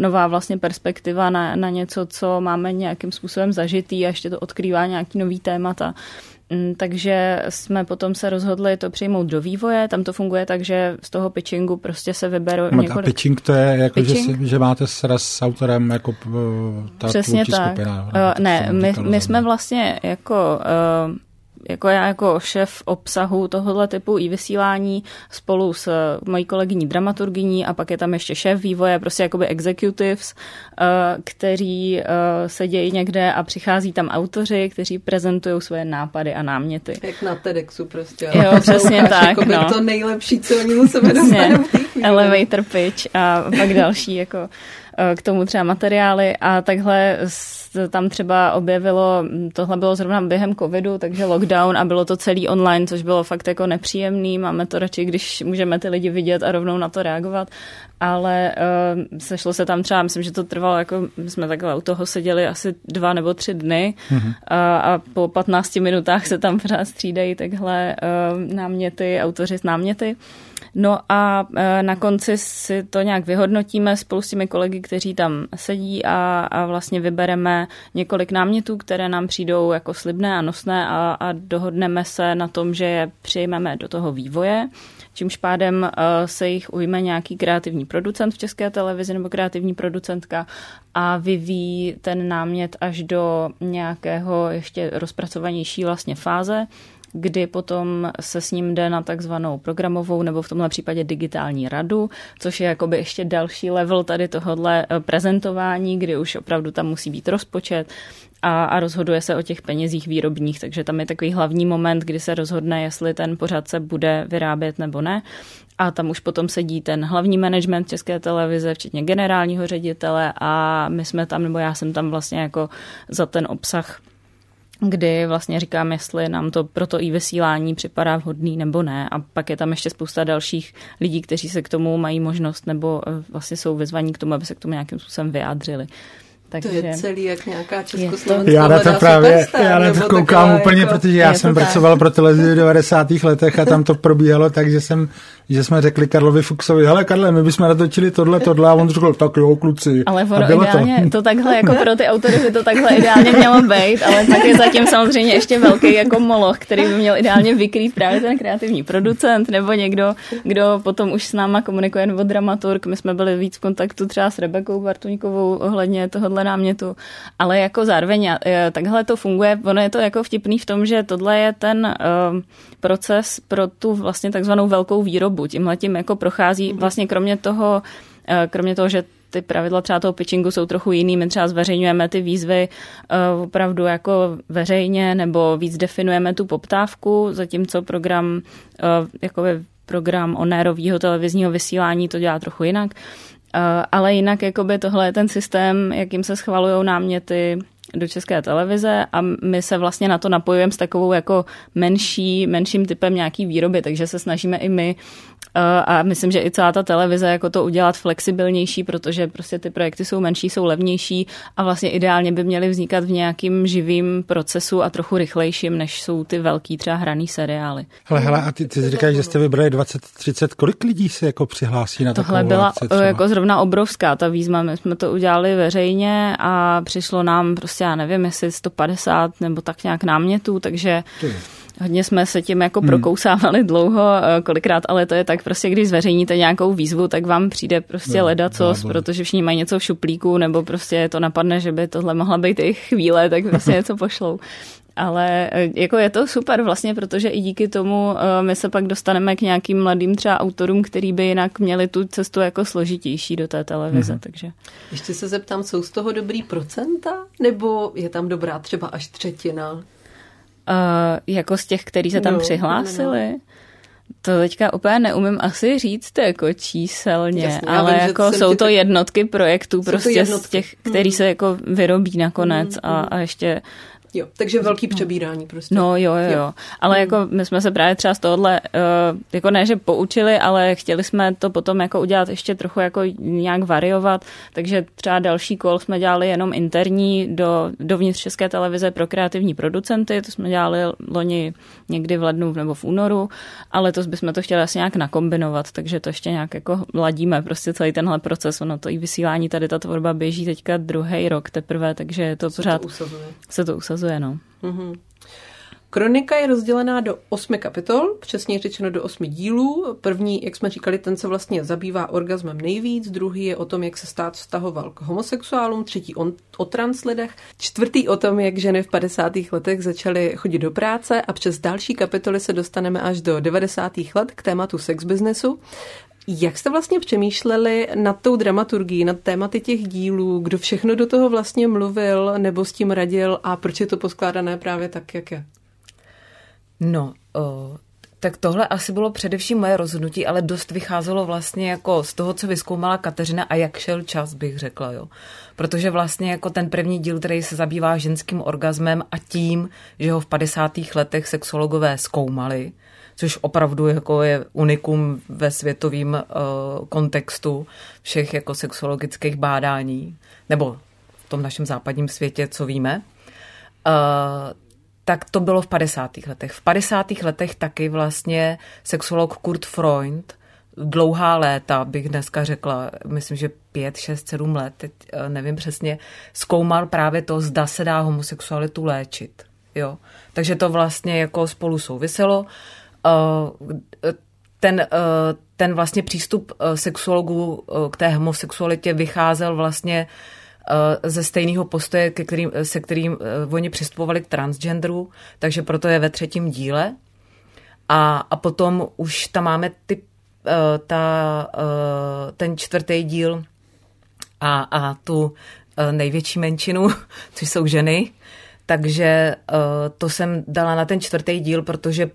nová vlastně perspektiva na něco, co máme nějakým způsobem zažitý a ještě to odkrývá nějaký nový témata. Takže jsme potom se rozhodli to přijmout do vývoje. Tam to funguje tak, že z toho pitchingu prostě se vyberou několik... A pitching to je, jako že máte sraz s autorem jako ta tvůrčí skupina. Ne, my jsme vlastně jako já jako šéf obsahu tohohle typu iVysílání spolu s mojí kolegyní dramaturgyní a pak je tam ještě šéf vývoje, prostě jakoby executives, kteří sedějí někde a přichází tam autoři, kteří prezentují svoje nápady a náměty. Jak na TEDxu prostě. Jo, přesně ukáž, tak. Jako no. To nejlepší, co oni u sebe dostanou. Elevator pitch a pak další jako k tomu třeba materiály a takhle se tam třeba objevilo, tohle bylo zrovna během covidu, takže lockdown a bylo to celý online, což bylo fakt jako nepříjemný, máme to radši, když můžeme ty lidi vidět a rovnou na to reagovat, ale sešlo se tam třeba, myslím, že to trvalo, jako my jsme takhle u toho seděli asi 2 nebo 3 dny a po 15 minutách se tam pořád střídají takhle náměty, autoři s náměty. No a na konci si to nějak vyhodnotíme spolu s těmi kolegy, kteří tam sedí a vlastně vybereme několik námětů, které nám přijdou jako slibné a nosné a dohodneme se na tom, že je přijmeme do toho vývoje, čímž pádem se jich ujme nějaký kreativní producent v České televizi nebo kreativní producentka a vyvíjí ten námět až do nějakého ještě rozpracovanější vlastně fáze, kdy potom se s ním jde na takzvanou programovou nebo v tomhle případě digitální radu, což je jakoby ještě další level tady tohodle prezentování, kdy už opravdu tam musí být rozpočet a rozhoduje se o těch penězích výrobních, takže tam je takový hlavní moment, kdy se rozhodne, jestli ten pořad se bude vyrábět nebo ne. A tam už potom sedí ten hlavní management České televize, včetně generálního ředitele a my jsme tam, nebo já jsem tam vlastně jako za ten obsah, kdy vlastně říkám, jestli nám to proto i vysílání připadá vhodný nebo ne. A pak je tam ještě spousta dalších lidí, kteří se k tomu mají možnost nebo vlastně jsou vyzvaní k tomu, aby se k tomu nějakým způsobem vyjádřili. Takže to je celý jak nějaká československá Já na to koukám jako, úplně, protože já jsem pracoval pro televizi v 90. letech a tam to probíhalo tak, že jsme řekli Karlovi Fuchsovi, hele Karle, my bychom natočili tohle a on řekl, tak jo kluci. Ale to takhle, jako pro ty autory by to takhle ideálně mělo být, ale tak je zatím samozřejmě ještě velký jako moloch, který by měl ideálně vykrýt právě ten kreativní producent nebo někdo, kdo potom už s náma komunikuje nebo dramaturg. My jsme byli víc v kontaktu třeba s Rebekou Bartuňkovou ohledně tohohle námětu, ale jako zároveň takhle to funguje, ono je to jako vtipný v tom, že tohle je ten proces pro tu vlastně takzvanou velkou výrobu, tímhletím jako prochází vlastně kromě toho, že ty pravidla třeba toho pitchingu jsou trochu jiný, my třeba zveřejňujeme ty výzvy opravdu jako veřejně nebo víc definujeme tu poptávku, zatímco program onérovýho televizního vysílání to dělá trochu jinak. Ale jinak jakoby tohle je ten systém, jakým se schvalujou náměty do České televize a my se vlastně na to napojujeme s takovou jako menším typem nějaký výroby, takže se snažíme i my a myslím, že i celá ta televize jako to udělat flexibilnější, protože prostě ty projekty jsou menší, jsou levnější a vlastně ideálně by měly vznikat v nějakým živým procesu a trochu rychlejším, než jsou ty velký třeba hraný seriály. Hele, a ty říkáš, že jste vybrali 20-30, kolik lidí se jako přihlásí na takovou akci? Tohle byla jako zrovna obrovská ta výzva, my jsme to udělali veřejně a přišlo nám prostě, já nevím, jestli 150 nebo tak nějak námětů, takže hodně jsme se tím jako prokousávali dlouho, kolikrát, ale to je tak prostě, když zveřejníte nějakou výzvu, tak vám přijde prostě ledacos, protože všichni mají něco v šuplíku, nebo prostě to napadne, že by tohle mohla být jejich chvíle, tak prostě něco pošlou. Ale jako je to super vlastně, protože i díky tomu my se pak dostaneme k nějakým mladým třeba autorům, který by jinak měli tu cestu jako složitější do té televize. Takže. Ještě se zeptám, jsou z toho dobrý procenta? Nebo je tam dobrá třeba až 1/3? Jako z těch, kteří se tam přihlásili? No. To teďka úplně neumím asi říct jako číselně, jasně, ale vím, jako jsou to jednotky projektů prostě jednotky. Z těch, který se jako vyrobí nakonec a ještě... Jo, takže velký přebírání prostě. No jo. Ale jako my jsme se právě třeba z tohohle, jako ne, že poučili, ale chtěli jsme to potom jako udělat ještě trochu jako nějak variovat, takže třeba další kol jsme dělali jenom interní dovnitř České televize pro kreativní producenty, to jsme dělali loni někdy v lednu nebo v únoru, ale to bychom to chtěli asi nějak nakombinovat, takže to ještě nějak jako ladíme prostě celý tenhle proces, ono to i vysílání, tady ta tvorba běží teďka 2. rok teprve, takže to pořád se to usazuje. No. Kronika je rozdělená do 8 kapitol, přesně řečeno do 8 dílů. První, jak jsme říkali, ten se vlastně zabývá orgasmem nejvíc, druhý je o tom, jak se stát vztahoval k homosexuálům, třetí o translidech, čtvrtý o tom, jak ženy v 50. letech začaly chodit do práce a přes další kapitoly se dostaneme až do 90. let k tématu sex businessu. Jak jste vlastně přemýšleli nad tou dramaturgií, nad tématy těch dílů, kdo všechno do toho vlastně mluvil nebo s tím radil a proč je to poskládané právě tak, jak je? No, Tak tohle asi bylo především moje rozhodnutí, ale dost vycházelo vlastně jako z toho, co vyzkoumala Kateřina a jak šel čas, bych řekla, jo. Protože vlastně jako ten první díl, který se zabývá ženským orgasmem a tím, že ho v 50. letech sexologové zkoumali, což opravdu jako je unikum ve světovém kontextu všech jako sexologických bádání, nebo v tom našem západním světě, co víme, tak to bylo v 50. letech. V 50. letech taky vlastně sexolog Kurt Freund dlouhá léta, bych dneska řekla, myslím, že 5, 6, 7 let, teď nevím přesně, zkoumal právě to, zda se dá homosexualitu léčit. Jo? Takže to vlastně jako spolu souviselo. Ten vlastně přístup sexologů k té homosexualitě vycházel vlastně ze stejného postoje, se kterým oni přistupovali k transgenderu, takže proto je ve třetím díle. A potom už tam máme ten čtvrtý díl a tu největší menšinu, což jsou ženy. Takže to jsem dala na ten čtvrtý díl, protože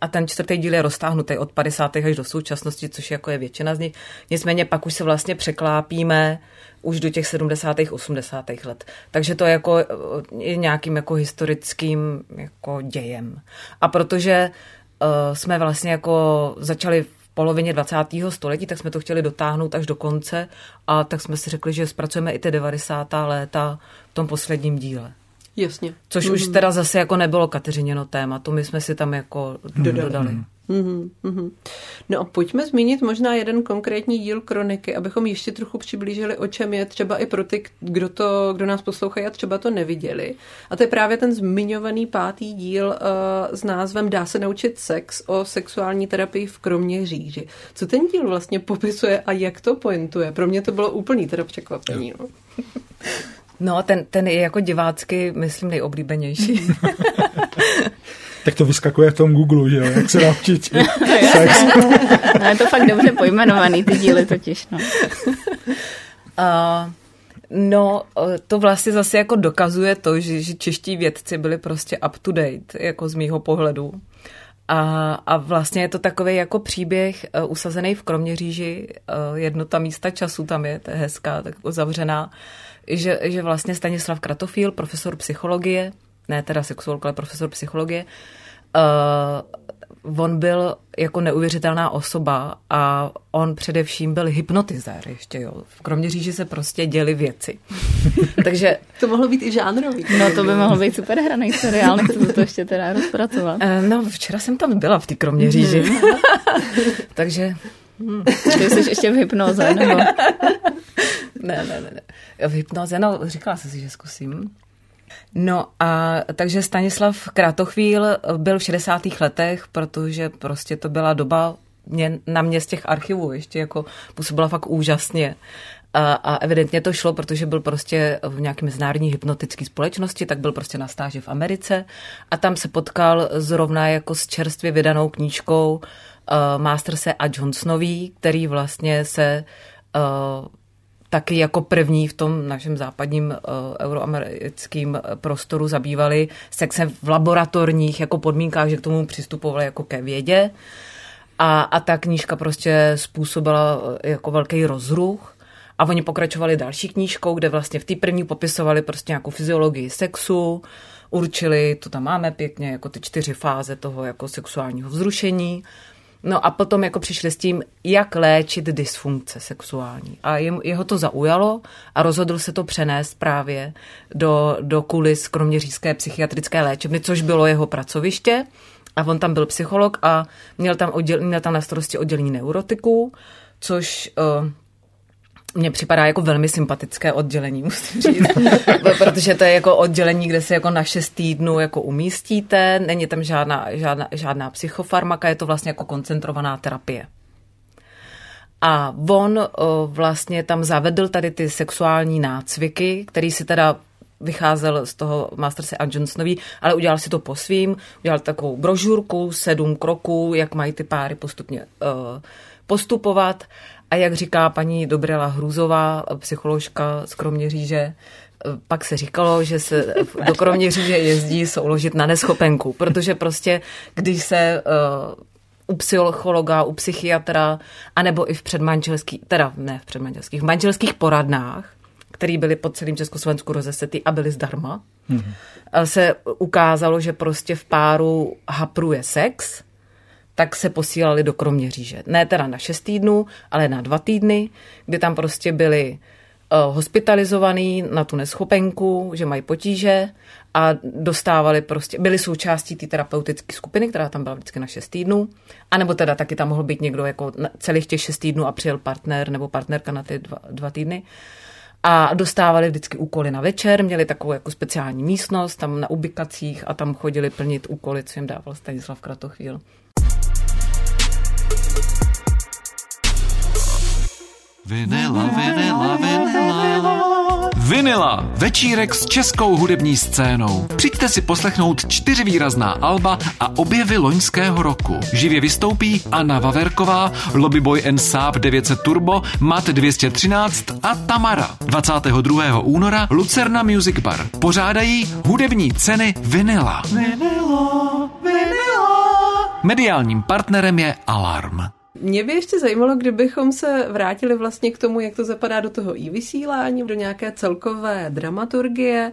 a ten čtvrtý díl je roztáhnutý od 50. až do současnosti, což jako je většina z nich. Nicméně pak už se vlastně překlápíme už do těch 70. 80. let. Takže to jako je nějakým jako historickým jako dějem. A protože jsme vlastně jako začali v polovině 20. století, tak jsme to chtěli dotáhnout až do konce a tak jsme si řekli, že zpracujeme i ty 90. léta v tom posledním díle. Jasně. Což už teda zase jako nebylo Kateřiněno téma, to my jsme si tam jako dodali. No a pojďme zmínit možná jeden konkrétní díl Kroniky, abychom ještě trochu přiblížili, o čem je, třeba i pro ty, kdo nás poslouchají a třeba to neviděli. A to je právě ten zmiňovaný 5. díl s názvem Dá se naučit sex, o sexuální terapii v Kroměříži. Co ten díl vlastně popisuje a jak to pointuje? Pro mě to bylo úplný teda překvapení. No. No a ten je jako divácky, myslím, nejoblíbenější. Tak to vyskakuje v tom Google, že jo, jak se naučit sex. No, je to fakt dobře pojmenovaný, ty díly totiž, no. No, to vlastně zase jako dokazuje to, že čeští vědci byli prostě up to date, jako z mýho pohledu. A vlastně je to takový jako příběh usazený v Kroměříži, jednota místa času tam je, to je hezká, tak uzavřená, že vlastně Stanislav Kratochvíl, profesor psychologie, ne teda sexuolog, ale profesor psychologie, on byl jako neuvěřitelná osoba a on především byl hypnotizér ještě, jo. V Kroměříži se prostě děly věci. Takže to mohlo být i žánrový. No to by mohlo být super hraný seriál, nechci to ještě teda rozpracovat. No včera jsem tam byla v té Kroměříži. Takže... Ty jsi ještě v hypnoze, nebo... Ne. V hypnoze, no říkala jsi si, že zkusím. No a takže Stanislav Kratochvíl byl v 60. letech, protože prostě to byla doba na mě z těch archivů, ještě jako působila fakt úžasně. A evidentně to šlo, protože byl prostě v nějaké mezinárodní hypnotické společnosti, tak byl prostě na stáži v Americe a tam se potkal zrovna jako s čerstvě vydanou knížkou Masterse a Johnsonový, který vlastně se... taky jako první v tom našem západním euroamerickým prostoru zabývali sexem v laboratorních jako podmínkách, že k tomu přistupovali jako ke vědě. A ta knížka prostě způsobila jako velký rozruch. A oni pokračovali další knížkou, kde vlastně v té první popisovali prostě nějakou fyziologii sexu, určili, to tam máme pěkně, jako ty 4 fáze toho jako sexuálního vzrušení. No a potom jako přišli s tím, jak léčit dysfunkce sexuální. A jeho to zaujalo a rozhodl se to přenést právě do kulis kroměřížské psychiatrické léčebny, což bylo jeho pracoviště. A on tam byl psycholog a měl tam na starosti oddělení neurotiků, což... mně připadá jako velmi sympatické oddělení, musím říct, protože to je jako oddělení, kde se jako na 6 týdnů jako umístíte, není tam žádná psychofarmaka, je to vlastně jako koncentrovaná terapie. A on vlastně tam zavedl tady ty sexuální nácviky, který si teda vycházel z toho Masterse a Johnsonový, ale udělal si to po svým, udělal takovou brožurku, 7 kroků, jak mají ty páry postupně postupovat. A jak říká paní Dobrela Hrůzová, psycholožka z Kroměříže, Pak se říkalo, že se do Kroměříže jezdí souložit na neschopenku, protože prostě, když se u psychologa, u psychiatra, anebo i v předmanželských, teda ne v předmanželských, v manželských poradnách, které byly po celém Československu rozesety a byly zdarma, se ukázalo, že prostě v páru hapruje sex, tak se posílali do Kroměříže. Ne teda na 6 týdnů, ale na 2 týdny, kdy tam prostě byli hospitalizovaný na tu neschopenku, že mají potíže a dostávali prostě, byli součástí té terapeutické skupiny, která tam byla vždycky na 6 týdnů, anebo teda taky tam mohl být někdo jako celých těch 6 týdnů a přijel partner nebo partnerka na ty 2 týdny a dostávali vždycky úkoly na večer, měli takovou jako speciální místnost tam na ubikacích a tam chodili plnit úkoly, co jim dával Stanislav Kratochvíl. Vinyla, večírek s českou hudební scénou. Přijďte si poslechnout 4 výrazná alba a objevy loňského roku. Živě vystoupí Anna Vaverková, Lobbyboy and Saab 900 Turbo, Mat 213 a Tamara. 22. února Lucerna Music Bar. Pořádají hudební ceny Vinyla. Mediálním partnerem je Alarm. Mě by ještě zajímalo, kdybychom se vrátili vlastně k tomu, jak to zapadá do toho iVysílání, do nějaké celkové dramaturgie,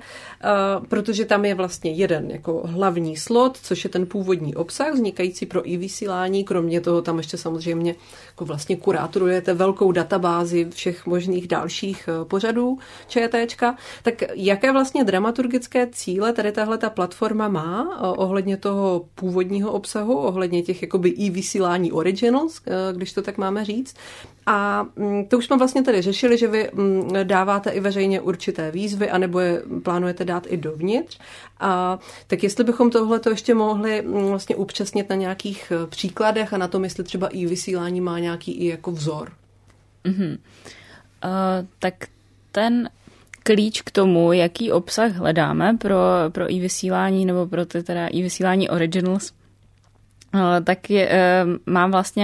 protože tam je vlastně jeden jako hlavní slot, což je ten původní obsah vznikající pro iVysílání. Kromě toho tam ještě samozřejmě jako vlastně kurátorujete velkou databázi všech možných dalších pořadů ČTčka. Tak jaké vlastně dramaturgické cíle tady tahle ta platforma má ohledně toho původního obsahu, ohledně těch jakoby iVysílání originals, když to tak máme říct. A to už jsme vlastně tady řešili, že vy dáváte i veřejně určité výzvy, anebo je plánujete dát i dovnitř. A tak jestli bychom tohleto ještě mohli vlastně upřesnit na nějakých příkladech a na tom, jestli třeba i vysílání má nějaký i jako vzor. Tak ten klíč k tomu, jaký obsah hledáme pro i vysílání nebo pro ty teda i vysílání originals, tak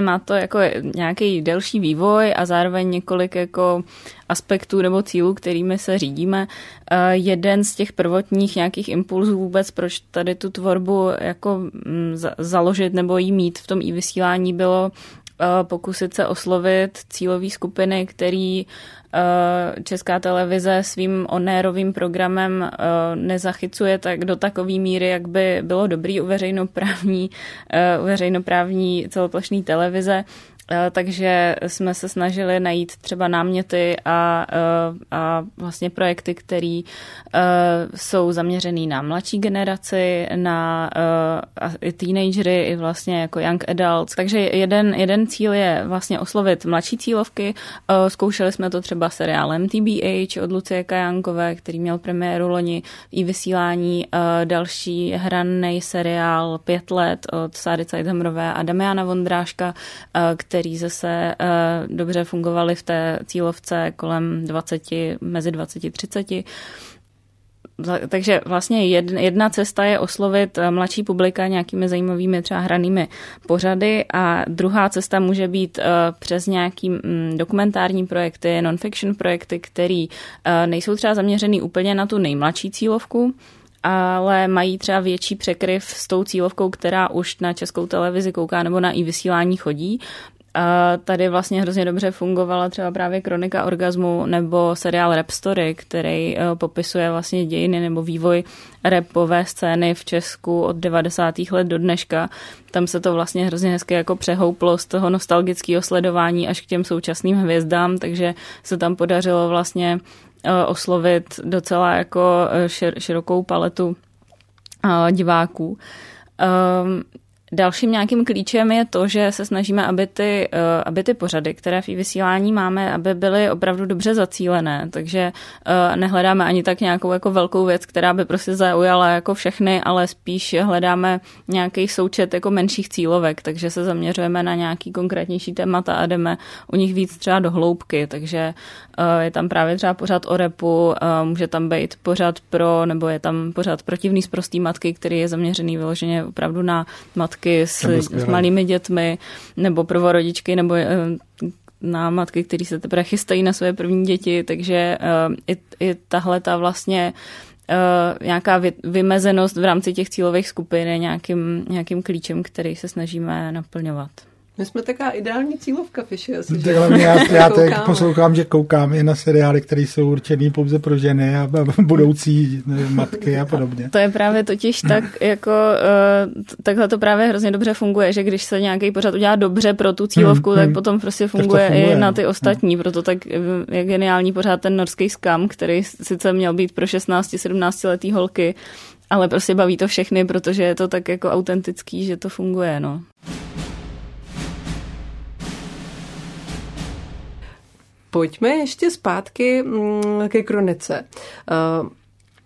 má to jako nějaký delší vývoj a zároveň několik jako aspektů nebo cílů, kterými se řídíme. Jeden z těch prvotních nějakých impulzů vůbec, proč tady tu tvorbu jako založit nebo jí mít v tom i vysílání, bylo pokusit se oslovit cílové skupiny, který Česká televize svým onérovým programem nezachycuje tak do takové míry, jak by bylo dobrý u veřejnoprávní celoplošné televize. Takže jsme se snažili najít třeba náměty a vlastně projekty, které jsou zaměřený na mladší generaci, na teenagery i vlastně jako young adults. Takže jeden cíl je vlastně oslovit mladší cílovky. Zkoušeli jsme to třeba seriálem TBH od Lucie Kajankové, který měl premiéru loni, i vysílání, další hraný seriál 5 let od Sáry Cajthamrové a Damiana Vondráška, který zase dobře fungovaly v té cílovce kolem 20, mezi 20-30. Takže vlastně jedna cesta je oslovit mladší publika nějakými zajímavými třeba hranými pořady a druhá cesta může být přes nějaký dokumentární projekty, non-fiction projekty, které nejsou třeba zaměřený úplně na tu nejmladší cílovku, ale mají třeba větší překryv s tou cílovkou, která už na Českou televizi kouká nebo na i vysílání chodí. A tady vlastně hrozně dobře fungovala třeba právě Kronika orgasmu nebo seriál Rap Story, který popisuje vlastně dějiny nebo vývoj rapové scény v Česku od 90. let do dneška. Tam se to vlastně hrozně hezky jako přehouplo z toho nostalgického sledování až k těm současným hvězdám, takže se tam podařilo vlastně oslovit docela jako širokou paletu diváků. Dalším nějakým klíčem je to, že se snažíme, aby ty pořady, které v vysílání máme, aby byly opravdu dobře zacílené, takže nehledáme ani tak nějakou jako velkou věc, která by prostě zaujala jako všechny, ale spíš hledáme nějaký součet jako menších cílovek, takže se zaměřujeme na nějaký konkrétnější témata a jdeme u nich víc třeba do hloubky, takže je tam právě třeba pořad o rapu, může tam být pořad pro, nebo je tam pořad Protivný z prostý matky, který je zaměřený vyloženě opravdu na matky s malými dětmi, nebo prvorodičky, nebo na matky, které se teprve chystají na své první děti, takže i tahle ta vlastně nějaká vymezenost v rámci těch cílových skupin je nějakým klíčem, který se snažíme naplňovat. My jsme taková ideální cílovka, Fiši, asi, že? Já teď poslouchám, že koukám i na seriály, které jsou určený pouze pro ženy a budoucí matky a podobně. To je právě totiž tak, jako takhle to právě hrozně dobře funguje, že když se nějaký pořad udělá dobře pro tu cílovku, tak potom prostě funguje i na ty ostatní. Proto tak je geniální pořád ten norský Skam, který sice měl být pro 16-17 letý holky, ale prostě baví to všechny, protože je to tak jako autentický, že to funguje, no. Pojďme ještě zpátky ke kronice.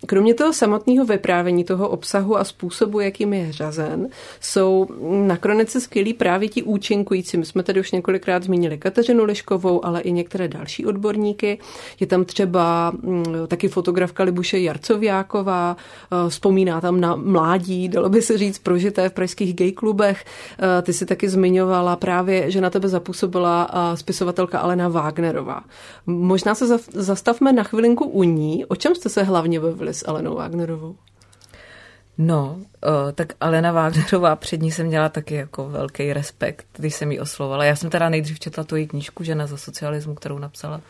Kromě toho samotného vyprávění toho obsahu a způsobu, jakým je řazen, jsou na kronice skvělí právě ti účinkující. My jsme tady už několikrát zmínili Kateřinu Liškovou, ale i některé další odborníky. Je tam třeba taky fotografka Libuše Jarcoviáková, vzpomíná tam na mládí, dalo by se říct, prožité v pražských gay klubech. Ty si taky zmiňovala právě, že na tebe zapůsobila spisovatelka Alena Wagnerová. Možná se zastavme na chvilinku u ní. O čem jste se hlavně bavili s Alenou Wagnerovou? No, tak Alena Wagnerová, před ní jsem měla taky jako velký respekt, když jsem ji oslovovala. Já jsem teda nejdřív četla tu její knížku Žena za socialismu, kterou napsala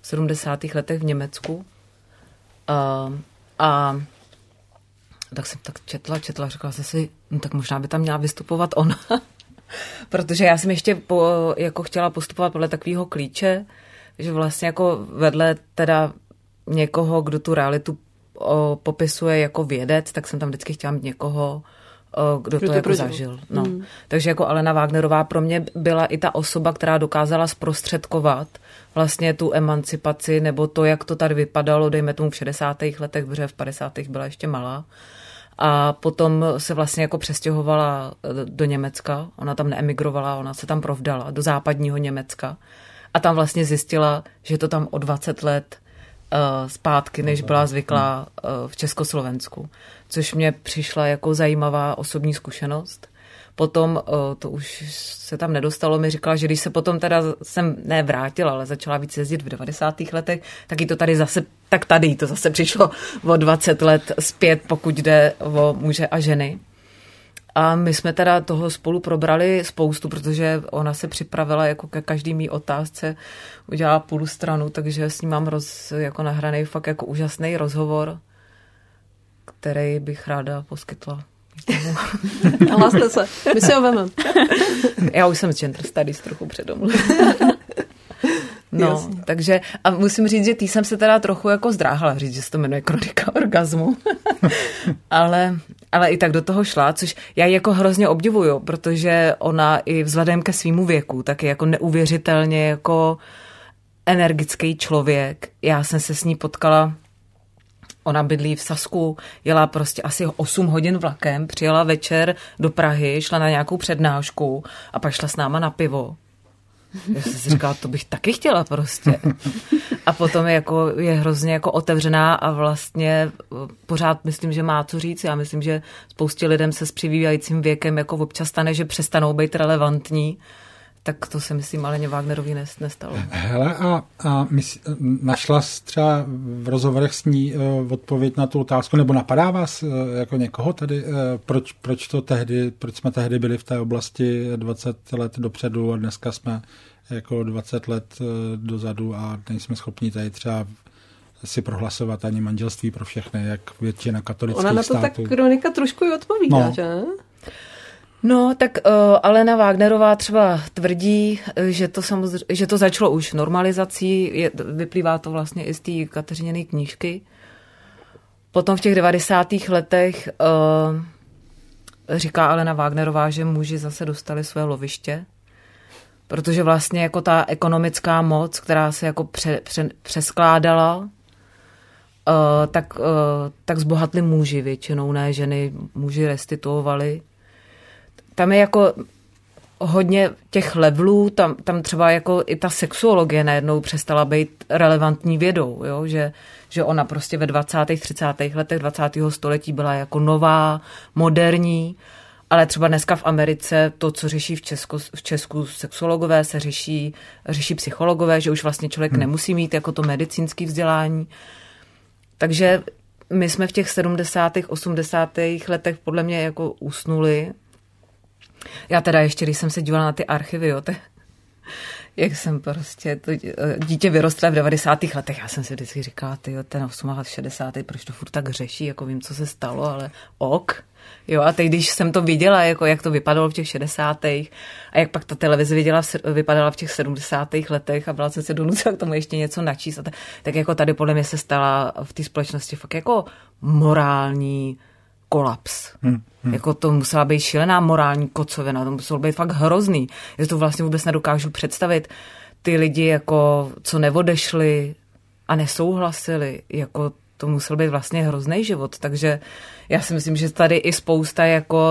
v 70. letech v Německu. A tak jsem tak četla, řekla jsem si, no tak možná by tam měla vystupovat ona. Protože já jsem ještě jako chtěla postupovat podle takového klíče, že vlastně jako vedle teda někoho, kdo tu realitu popisuje jako vědec, tak jsem tam vždycky chtěla mít někoho, kdo to jako zažil. No. Takže jako Alena Wagnerová pro mě byla i ta osoba, která dokázala zprostředkovat vlastně tu emancipaci, nebo to, jak to tady vypadalo, dejme tomu v 60. letech, protože v 50. byla ještě malá. A potom se vlastně jako přestěhovala do Německa. Ona tam neemigrovala, ona se tam provdala do západního Německa. A tam vlastně zjistila, že to tam o 20 let zpátky, než byla zvyklá v Československu, což mě přišla jako zajímavá osobní zkušenost. Potom to už se tam nedostalo, mi říkala, že když se potom teda jsem nevrátila, ale začala víc jezdit v 90. letech, tak jí to tady zase, tak tady jí to zase přišlo o 20 let zpět, pokud jde o muže a ženy. A my jsme teda toho spolu probrali spoustu, protože ona se připravila jako ke každý mý otázce, udělala půl stranu, takže s ní mám jako nahraný fakt jako úžasný rozhovor, který bych ráda poskytla. Hlaste se, my si ho vememe. Já už jsem gender studies trochu předomluvila. No, jasně. Takže a musím říct, že tý jsem se teda trochu jako zdráhala říct, že se to jmenuje Kronika orgasmu. ale i tak do toho šla, což já ji jako hrozně obdivuju, protože ona i vzhledem ke svýmu věku tak je jako neuvěřitelně jako energický člověk. Já jsem se s ní potkala, ona bydlí v Sasku, jela prostě asi 8 hodin vlakem, přijela večer do Prahy, šla na nějakou přednášku a pak šla s náma na pivo. Já jsem si říkala, to bych taky chtěla prostě. A potom jako je hrozně jako otevřená a vlastně pořád myslím, že má co říct. Já myslím, že spoustě lidem se s přibývajícím věkem jako občas stane, že přestanou být relevantní. Tak to se myslím Aleně Wagnerový nestalo. Hele, našla jsi třeba v rozhovorech s ní odpověď na tu otázku, nebo napadá vás jako někoho tady, proč jsme tehdy byli v té oblasti 20 let dopředu a dneska jsme jako 20 let dozadu a nejsme schopni tady třeba si prohlasovat ani manželství pro všechny, jak většina katolických států. Ona na to států. Tak kronika trošku i odpovídá, no. Že? No, tak Alena Wagnerová třeba tvrdí, že to začalo už normalizací, vyplývá to vlastně i z té Kateřiněné knížky. Potom v těch 90. letech říká Alena Wagnerová, že muži zase dostali své loviště, protože vlastně jako ta ekonomická moc, která se jako přeskládala, tak zbohatli muži většinou, ne ženy, muži restituovali. Tam je jako hodně těch levelů, tam třeba jako i ta sexuologie najednou přestala být relevantní vědou, jo? Že ona prostě ve 20. 30. letech 20. století byla jako nová, moderní Ale třeba dneska v Americe to, co řeší v Česku sexologové, se řeší psychologové, že už vlastně člověk nemusí mít jako to medicínské vzdělání. Takže my jsme v těch 70. 80. letech podle mě jako usnuli. Já teda ještě, když jsem se dívala na ty archivy, jo, jak jsem prostě, to dítě vyrostla v 90. letech, já jsem si vždycky říkala, tyjo, ten 68. proč to furt tak řeší, jako vím, co se stalo, ale ok. Jo, a teď, když jsem to viděla, jako jak to vypadalo v těch 60. a jak pak ta televize vypadala v těch 70. letech a byla jsem se donucela k tomu ještě něco načíst, tak jako tady podle mě se stala v té společnosti fakt jako morální kolaps. Jako to musela být šílená morální kocovina, to muselo být fakt hrozný. Já to vlastně vůbec nedokážu představit. Ty lidi, jako, co neodešli a nesouhlasili, jako to musel být vlastně hrozný život. Takže já si myslím, že tady i spousta jako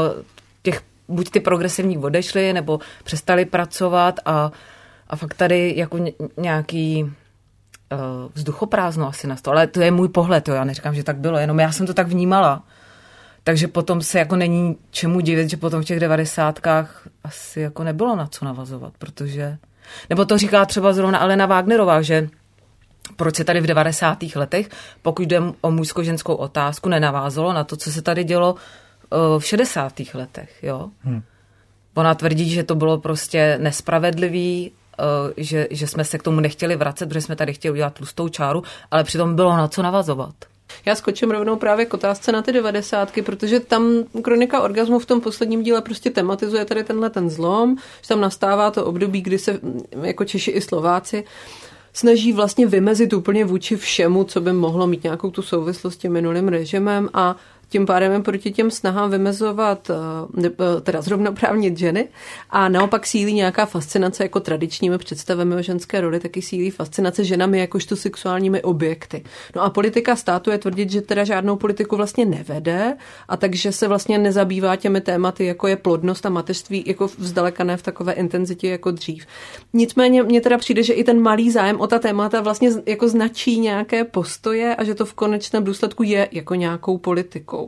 těch, buď ty progresivní odešli, nebo přestali pracovat a fakt tady jako nějaký vzduchoprázdno asi nastalo. Ale to je můj pohled, jo. Já neříkám, že tak bylo, jenom já jsem to tak vnímala. Takže potom se jako není čemu divit, že potom v těch 90kách asi jako nebylo na co navazovat, protože... Nebo to říká třeba zrovna Alena Wagnerová, že proč se tady v 90. letech, pokud jde o mužsko-ženskou otázku, nenavázalo na to, co se tady dělo v 60. letech, jo? Ona tvrdí, že to bylo prostě nespravedlivý, že jsme se k tomu nechtěli vracet, protože jsme tady chtěli udělat tlustou čáru, ale přitom bylo na co navazovat. Já skočím rovnou právě k otázce na ty 90, protože tam Kronika orgasmu v tom posledním díle prostě tematizuje tady tenhle ten zlom, že tam nastává to období, kdy se jako Češi i Slováci snaží vlastně vymezit úplně vůči všemu, co by mohlo mít nějakou tu souvislost s tím minulým režimem a tím pádem proti těm snahám vymezovat, teda zrovnoprávnit ženy a naopak sílí nějaká fascinace jako tradičními představami o ženské roli, taky sílí fascinace ženami jakožto sexuálními objekty. No a politika státu je tvrdit, že teda žádnou politiku vlastně nevede a takže se vlastně nezabývá těmi tématy, jako je plodnost a mateřství, jako vzdaleka ne v takové intenzitě jako dřív. Nicméně mně teda přijde, že i ten malý zájem o ta témata vlastně jako značí nějaké postoje a že to v konečném důsledku je jako nějakou politikou.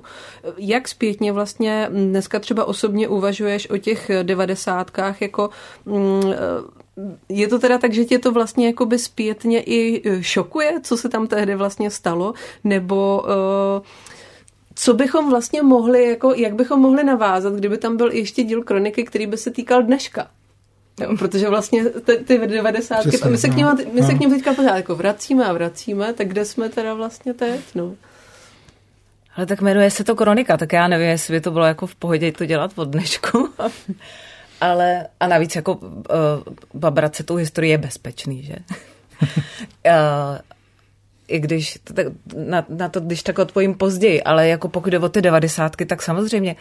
Jak zpětně vlastně dneska třeba osobně uvažuješ o těch 90kách, jako je to teda tak, že tě to vlastně jakoby zpětně i šokuje, co se tam tehdy vlastně stalo, nebo co bychom vlastně mohli, jako, jak bychom mohli navázat, kdyby tam byl ještě díl kroniky, který by se týkal dneška? Jo, protože vlastně ty 90ky, my se k němu teďka pořád jako vracíme, tak kde jsme teda vlastně teď, no? Ale tak jmenuje se to Kronika, tak já nevím, jestli by to bylo jako v pohodě to dělat od dnešku. Ale a navíc jako babrat se tou historii je bezpečný, že? I když na to, když tak odpovím později, ale jako pokud jde o ty 90, tak samozřejmě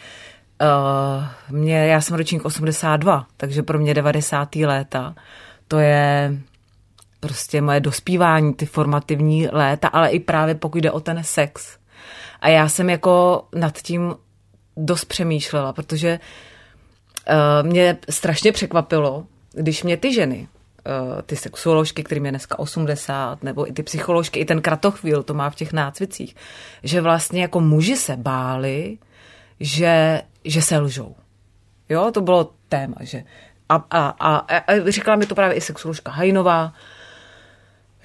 já jsem ročník 82, takže pro mě 90. léta to je prostě moje dospívání, ty formativní léta, ale i právě pokud jde o ten sex. A já jsem jako nad tím dost přemýšlela, protože mě strašně překvapilo, když mě ty ženy, ty sexuoložky, kterým je dneska 80, nebo i ty psycholožky, i ten Kratochvíl, to má v těch nácvicích, že vlastně jako muži se báli, že se lžou. Jo, to bylo téma, že... A říkala mi to právě i sexuoložka Hajnová,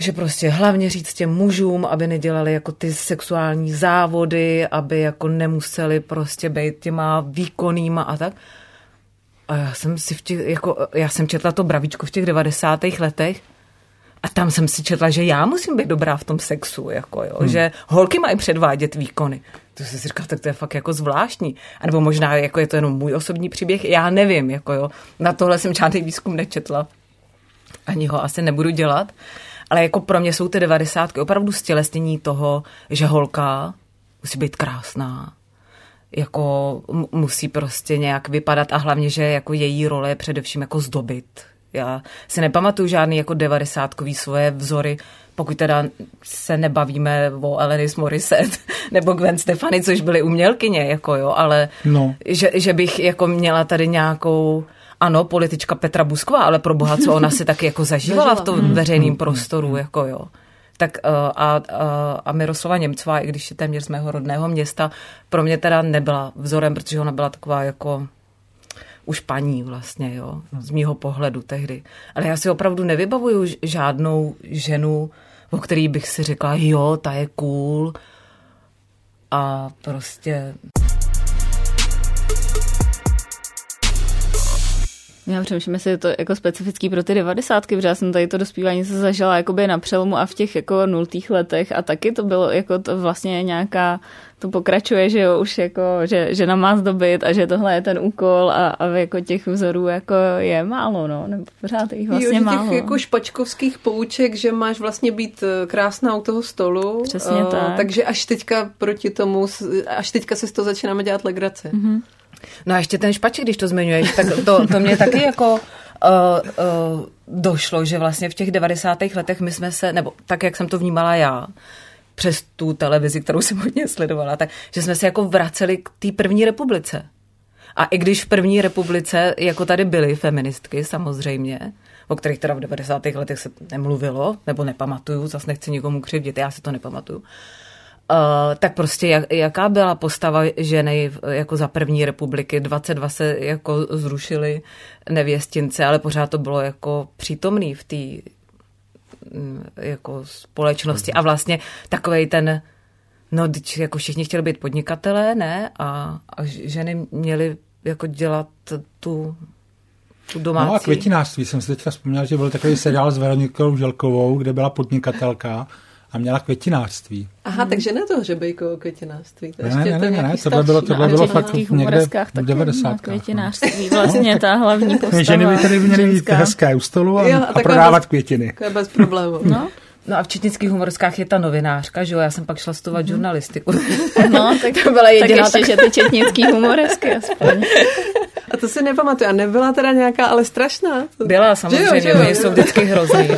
že prostě hlavně říct těm mužům, aby nedělali jako ty sexuální závody, aby jako nemuseli prostě být těma výkonnýma a tak. A já jsem si já jsem četla to Bravíčko v těch 90. letech a tam jsem si četla, že já musím být dobrá v tom sexu, jako jo, že holky mají předvádět výkony. To jsem si říkala, tak to je fakt jako zvláštní. A nebo možná jako je to jenom můj osobní příběh, já nevím, jako jo. Na tohle jsem žádný výzkum nečetla. Ani ho asi nebudu dělat. Ale jako pro mě jsou ty 90 opravdu stělesnění toho, že holka musí být krásná, jako musí prostě nějak vypadat a hlavně, že jako její role je především jako zdobit. Já si nepamatuju žádný jako 90kový svoje vzory, pokud teda se nebavíme o Alanis Morissette nebo Gwen Stefani, což byly umělkyně, jako jo, ale no. Že bych jako měla tady nějakou... Ano, politička Petra Busková, ale pro boha, co ona si taky jako zažívala v tom veřejném prostoru, jako jo. Tak a Miroslava Němcová, i když je téměř z mého rodného města, pro mě teda nebyla vzorem, protože ona byla taková jako už paní vlastně, jo, z mýho pohledu tehdy. Ale já si opravdu nevybavuju žádnou ženu, o který bych si řekla, jo, ta je cool a prostě... Já přemýšlím, jestli je to jako specifický pro ty 90, protože já jsem tady to dospívání se zažila jakoby na přelomu a v těch jako 0. letech a taky to bylo jako to vlastně nějaká, to pokračuje, že jo, už jako, že žena má zdobit a že tohle je ten úkol a jako těch vzorů jako je málo, no, nebo pořád jich vlastně málo. Jo, těch jako špačkovských pouček, že máš vlastně být krásná u toho stolu. Přesně tak. Takže až teďka proti tomu, až teďka se z toho začínáme dělat legrace. Mm-hmm. No a ještě ten špaček, když to zmiňuješ, tak to mě taky jako došlo, že vlastně v těch 90. letech my jsme se, nebo tak, jak jsem to vnímala já, přes tu televizi, kterou jsem hodně sledovala, tak, že jsme se jako vraceli k té první republice. A i když v první republice, jako tady byly feministky samozřejmě, o kterých teda v 90. letech se nemluvilo, nebo nepamatuju, zase nechci nikomu křivdit, já si to nepamatuju, tak prostě jaká byla postava ženy jako za první republiky, 22 se jako zrušily nevěstince, ale pořád to bylo jako přítomný v té jako společnosti a vlastně takovej ten, no jako všichni chtěli být podnikatelé, ne? A ženy měly jako dělat tu domácí. No a květinářství, jsem si teďka vzpomněla, že byl takový seriál s Veronikou Želkovou, kde byla podnikatelka a měla květinářství. Aha, takže ne to hřebejko o květinářství. To ne, tohle bylo fakt někde v 90. květinářství, vlastně ta hlavní postava. Ženy by tady měly být hezké u stolu a prodávat květiny. To je bez problémů. No a v četnických humorskách je ta novinářka, že jo, já jsem pak šla studovat žurnalistiku. No, tak to byla jediná, tak ještě, že ty četnický humoresky aspoň. A to si nepamatuju, a nebyla teda nějaká, ale strašná. Byla samozřejmě, oni jsou vždycky hrozný.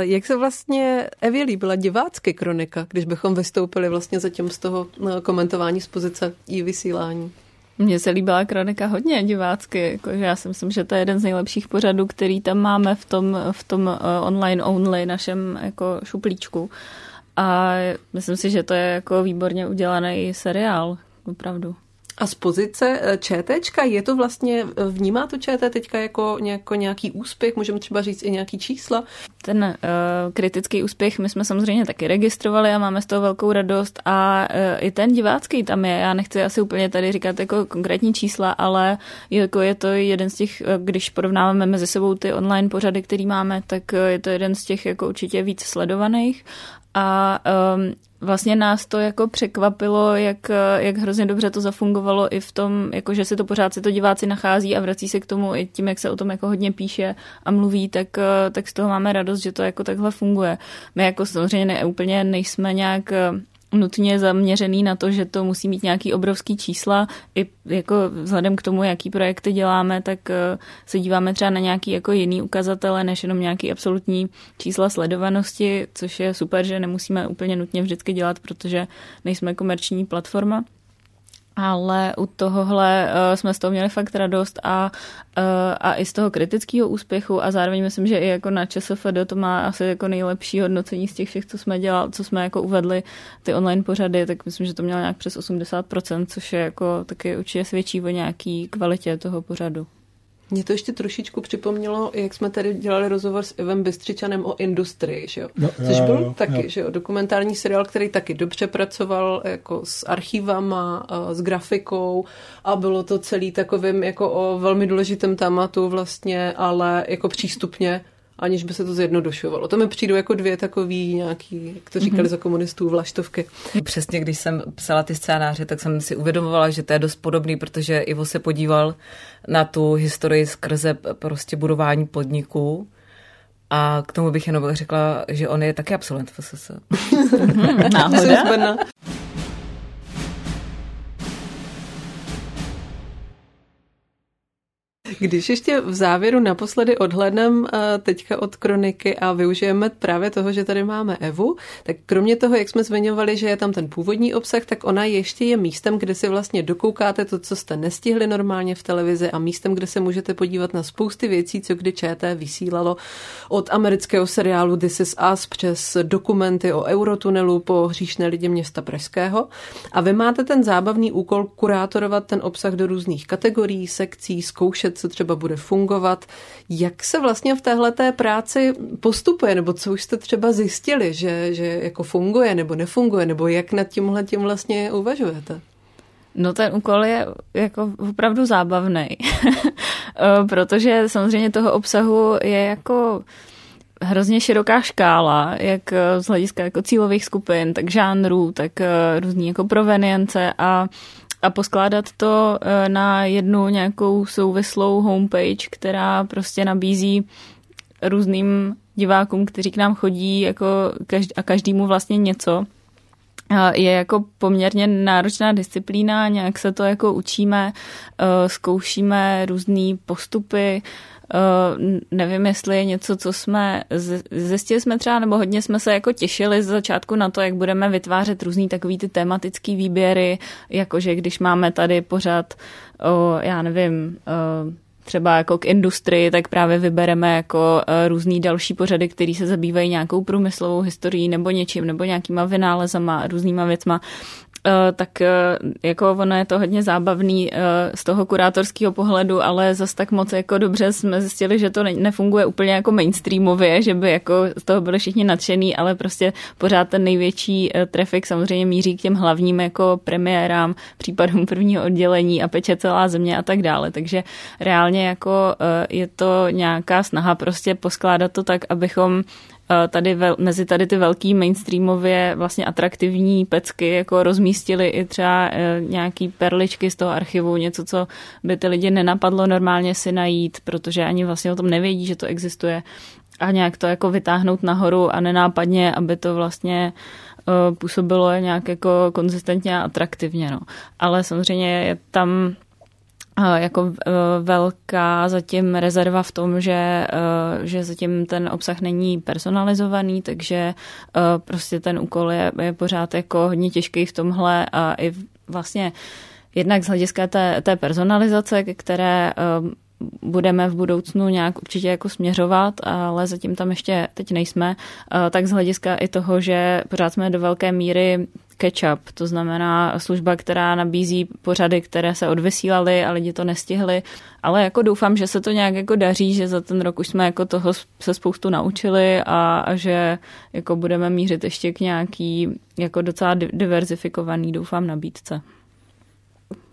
Jak se vlastně Evě líbila divácky kronika, když bychom vystoupili vlastně zatím z toho komentování z pozice iVysílání? Mně se líbila kronika hodně divácky. Jakože já si myslím, že to je jeden z nejlepších pořadů, který tam máme v tom online only našem jako šuplíčku. A myslím si, že to je jako výborně udělaný seriál, opravdu. A z pozice ČTčka je to vlastně, vnímá to ČT teďka jako nějaký úspěch, můžeme třeba říct i nějaký čísla? Ten kritický úspěch my jsme samozřejmě taky registrovali a máme z toho velkou radost a i ten divácký tam je, já nechci asi úplně tady říkat jako konkrétní čísla, ale jako je to jeden z těch, když porovnáváme mezi sebou ty online pořady, který máme, tak je to jeden z těch jako určitě víc sledovaných a vlastně nás to jako překvapilo, jak hrozně dobře to zafungovalo i v tom, jako že se to pořád si to diváci nachází a vrací se k tomu i tím, jak se o tom jako hodně píše a mluví, tak z toho máme radost, že to jako takhle funguje. My jako samozřejmě úplně nejsme nějak nutně zaměřený na to, že to musí mít nějaký obrovský čísla. I jako vzhledem k tomu, jaký projekty děláme, tak se díváme třeba na nějaký jako jiný ukazatele, než jenom nějaký absolutní čísla sledovanosti, což je super, že nemusíme úplně nutně vždycky dělat, protože nejsme komerční platforma. Ale u tohohle jsme z toho měli fakt radost a i z toho kritického úspěchu a zároveň myslím, že i jako na ČSFD to má asi jako nejlepší hodnocení z těch všech, co jsme dělali, co jsme jako uvedli ty online pořady, tak myslím, že to mělo nějak přes 80%, což je jako taky určitě svědčí o nějaký kvalitě toho pořadu. Mě to ještě trošičku připomnělo, jak jsme tady dělali rozhovor s Ivem Bystřičanem o industrii, že jo? No, což byl taky, že jo, dokumentární seriál, který taky dobře pracoval jako s archivama, s grafikou a bylo to celý takovým jako o velmi důležitém tématu vlastně, ale jako přístupně, aniž by se to zjednodušovalo. To mi přijde jako dvě takový nějaký, jak to říkali za komunistů, vlaštovky. Přesně, když jsem psala ty scénáře, tak jsem si uvědomovala, že to je dost podobný, protože Ivo se podíval na tu historii skrze prostě budování podniků a k tomu bych jenom řekla, že on je taky absolvent FSS. Náhoda. Když ještě v závěru naposledy odhledneme teďka od kroniky a využijeme právě toho, že tady máme Evu, tak kromě toho, jak jsme zmiňovali, že je tam ten původní obsah, tak ona ještě je místem, kde si vlastně dokoukáte to, co jste nestihli normálně v televizi, a místem, kde se můžete podívat na spousty věcí, co kdy ČT vysílalo, od amerického seriálu This is Us přes dokumenty o Eurotunelu po hříšné lidi města pražského. A vy máte ten zábavný úkol kurátorovat ten obsah do různých kategorií, sekcí, zkoušet, co třeba bude fungovat. Jak se vlastně v téhleté práci postupuje, nebo co už jste třeba zjistili, že jako funguje nebo nefunguje, nebo jak nad tímhletím vlastně uvažujete? No, ten úkol je jako opravdu zábavný, protože samozřejmě toho obsahu je jako hrozně široká škála, jak z hlediska jako cílových skupin, tak žánrů, tak různý jako provenience, a poskládat to na jednu nějakou souvislou homepage, která prostě nabízí různým divákům, kteří k nám chodí, jako a každému vlastně něco, je jako poměrně náročná disciplína, nějak se to jako učíme, zkoušíme různý postupy. Nevím, jestli je něco, co jsme zjistili jsme třeba, nebo hodně jsme se jako těšili z začátku na to, jak budeme vytvářet různý takový ty tematický výběry, jakože když máme tady pořád, já nevím, třeba jako k industrii, tak právě vybereme jako různý další pořady, které se zabývají nějakou průmyslovou historií nebo něčím, nebo nějakýma vynálezama a různýma věcma. Tak jako ono je to hodně zábavný z toho kurátorského pohledu, ale zas tak moc jako dobře jsme zjistili, že to nefunguje úplně jako mainstreamově, že by jako z toho byli všichni nadšený, ale prostě pořád ten největší trafik samozřejmě míří k těm hlavním jako premiérám, případům prvního oddělení a peče celá země a tak dále. Takže reálně jako je to nějaká snaha prostě poskládat to tak, abychom tady mezi tady ty velký mainstreamově vlastně atraktivní pecky jako rozmístili i třeba nějaký perličky z toho archivu, něco, co by ty lidi nenapadlo normálně si najít, protože ani vlastně o tom nevědí, že to existuje, a nějak to jako vytáhnout nahoru a nenápadně, aby to vlastně působilo nějak jako konzistentně a atraktivně. No. Ale samozřejmě je tam jako velká zatím rezerva v tom, že zatím ten obsah není personalizovaný, takže prostě ten úkol je pořád jako hodně těžký v tomhle, a i vlastně jednak z hlediska té personalizace, které budeme v budoucnu nějak určitě jako směřovat, ale zatím tam ještě teď nejsme, tak z hlediska i toho, že pořád jsme do velké míry catch-up, to znamená služba, která nabízí pořady, které se odvysílaly a lidi to nestihli, ale jako doufám, že se to nějak jako daří, že za ten rok už jsme jako toho se spoustu naučili a že jako budeme mířit ještě k nějaký jako docela diverzifikovaný, doufám, nabídce.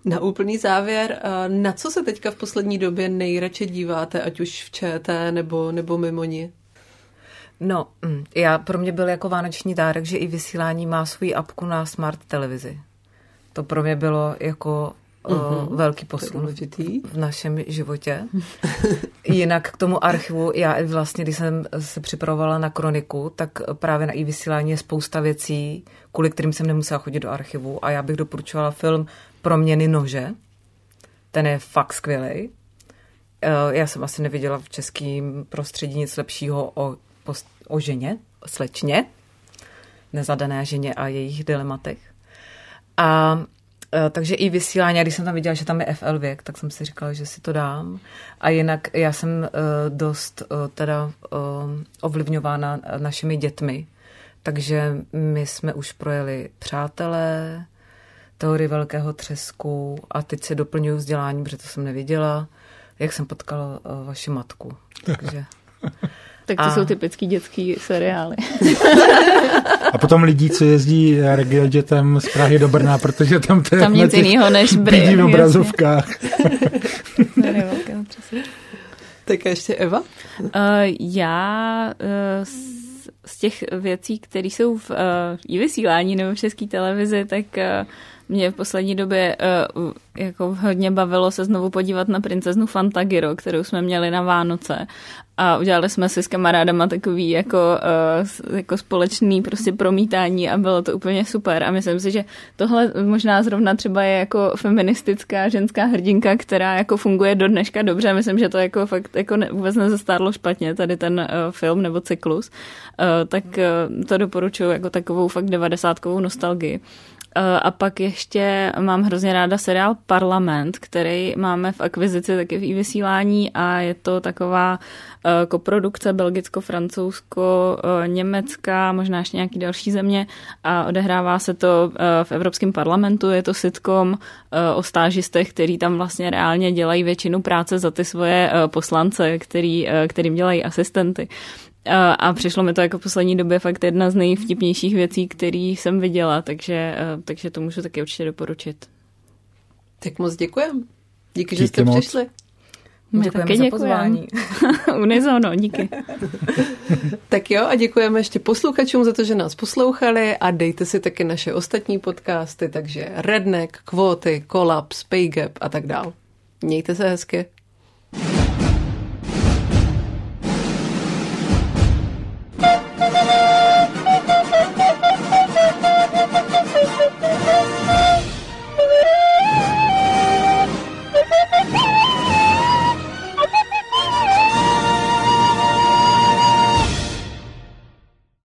Na úplný závěr, na co se teďka v poslední době nejradši díváte, ať už v ČT nebo mimo ní? No, pro mě byl jako vánoční dárek, že iVysílání má svůj apku na smart televizi. To pro mě bylo jako velký posun v našem životě. Jinak k tomu archivu, já vlastně, když jsem se připravovala na kroniku, tak právě na iVysílání je spousta věcí, kvůli kterým jsem nemusela chodit do archivu, a já bych doporučovala film Proměny nože. Ten je fakt skvělej. Já jsem asi neviděla v českém prostředí nic lepšího o ženě, slečně, nezadané ženě a jejich dilematech. A takže i vysílání, když jsem tam viděla, že tam je FL věk, tak jsem si říkala, že si to dám. A jinak já jsem dost ovlivňována našimi dětmi. Takže my jsme už projeli Přátelé, Teorii velkého třesku, a teď se doplňuju vzdělání, protože to jsem neviděla, jak jsem potkala vaši matku. Takže... Tak to jsou typický dětský seriály. A potom lidi, co jezdí regiojetem z Prahy do Brna, protože tam to je tam nic jinýho než bídí v obrazovkách. Tak ještě Eva? Já z těch věcí, které jsou v iVysílání nebo v České televizi, tak mě v poslední době jako hodně bavilo se znovu podívat na princeznu Fantagiro, kterou jsme měli na Vánoce. A udělali jsme si s kamarádama takový jako společný prostě promítání a bylo to úplně super. A myslím si, že tohle možná zrovna třeba je jako feministická ženská hrdinka, která jako funguje do dneška dobře. Myslím, že to jako fakt jako vůbec nezastárlo špatně, tady ten film nebo cyklus. Tak to doporučuji jako takovou fakt 90-kovou nostalgii. A pak ještě mám hrozně ráda seriál Parlament, který máme v akvizici taky v iVysílání a je to taková koprodukce belgicko-francouzsko-německá, možná ještě nějaký další země a odehrává se to v Evropském parlamentu, je to sitcom o stážistech, který tam vlastně reálně dělají většinu práce za ty svoje poslance, kterým dělají asistenty. A přišlo mi to jako v poslední době fakt jedna z nejvtipnějších věcí, které jsem viděla, takže to můžu taky určitě doporučit. Tak moc děkujeme. Díky, že jste přišli. My taky děkujeme za pozvání. Unizono, díky. Tak jo, a děkujeme ještě posluchačům za to, že nás poslouchali a dejte si taky naše ostatní podcasty, takže Redneck, Kvóty, Kolaps, Paygap a tak dál. Mějte se hezky.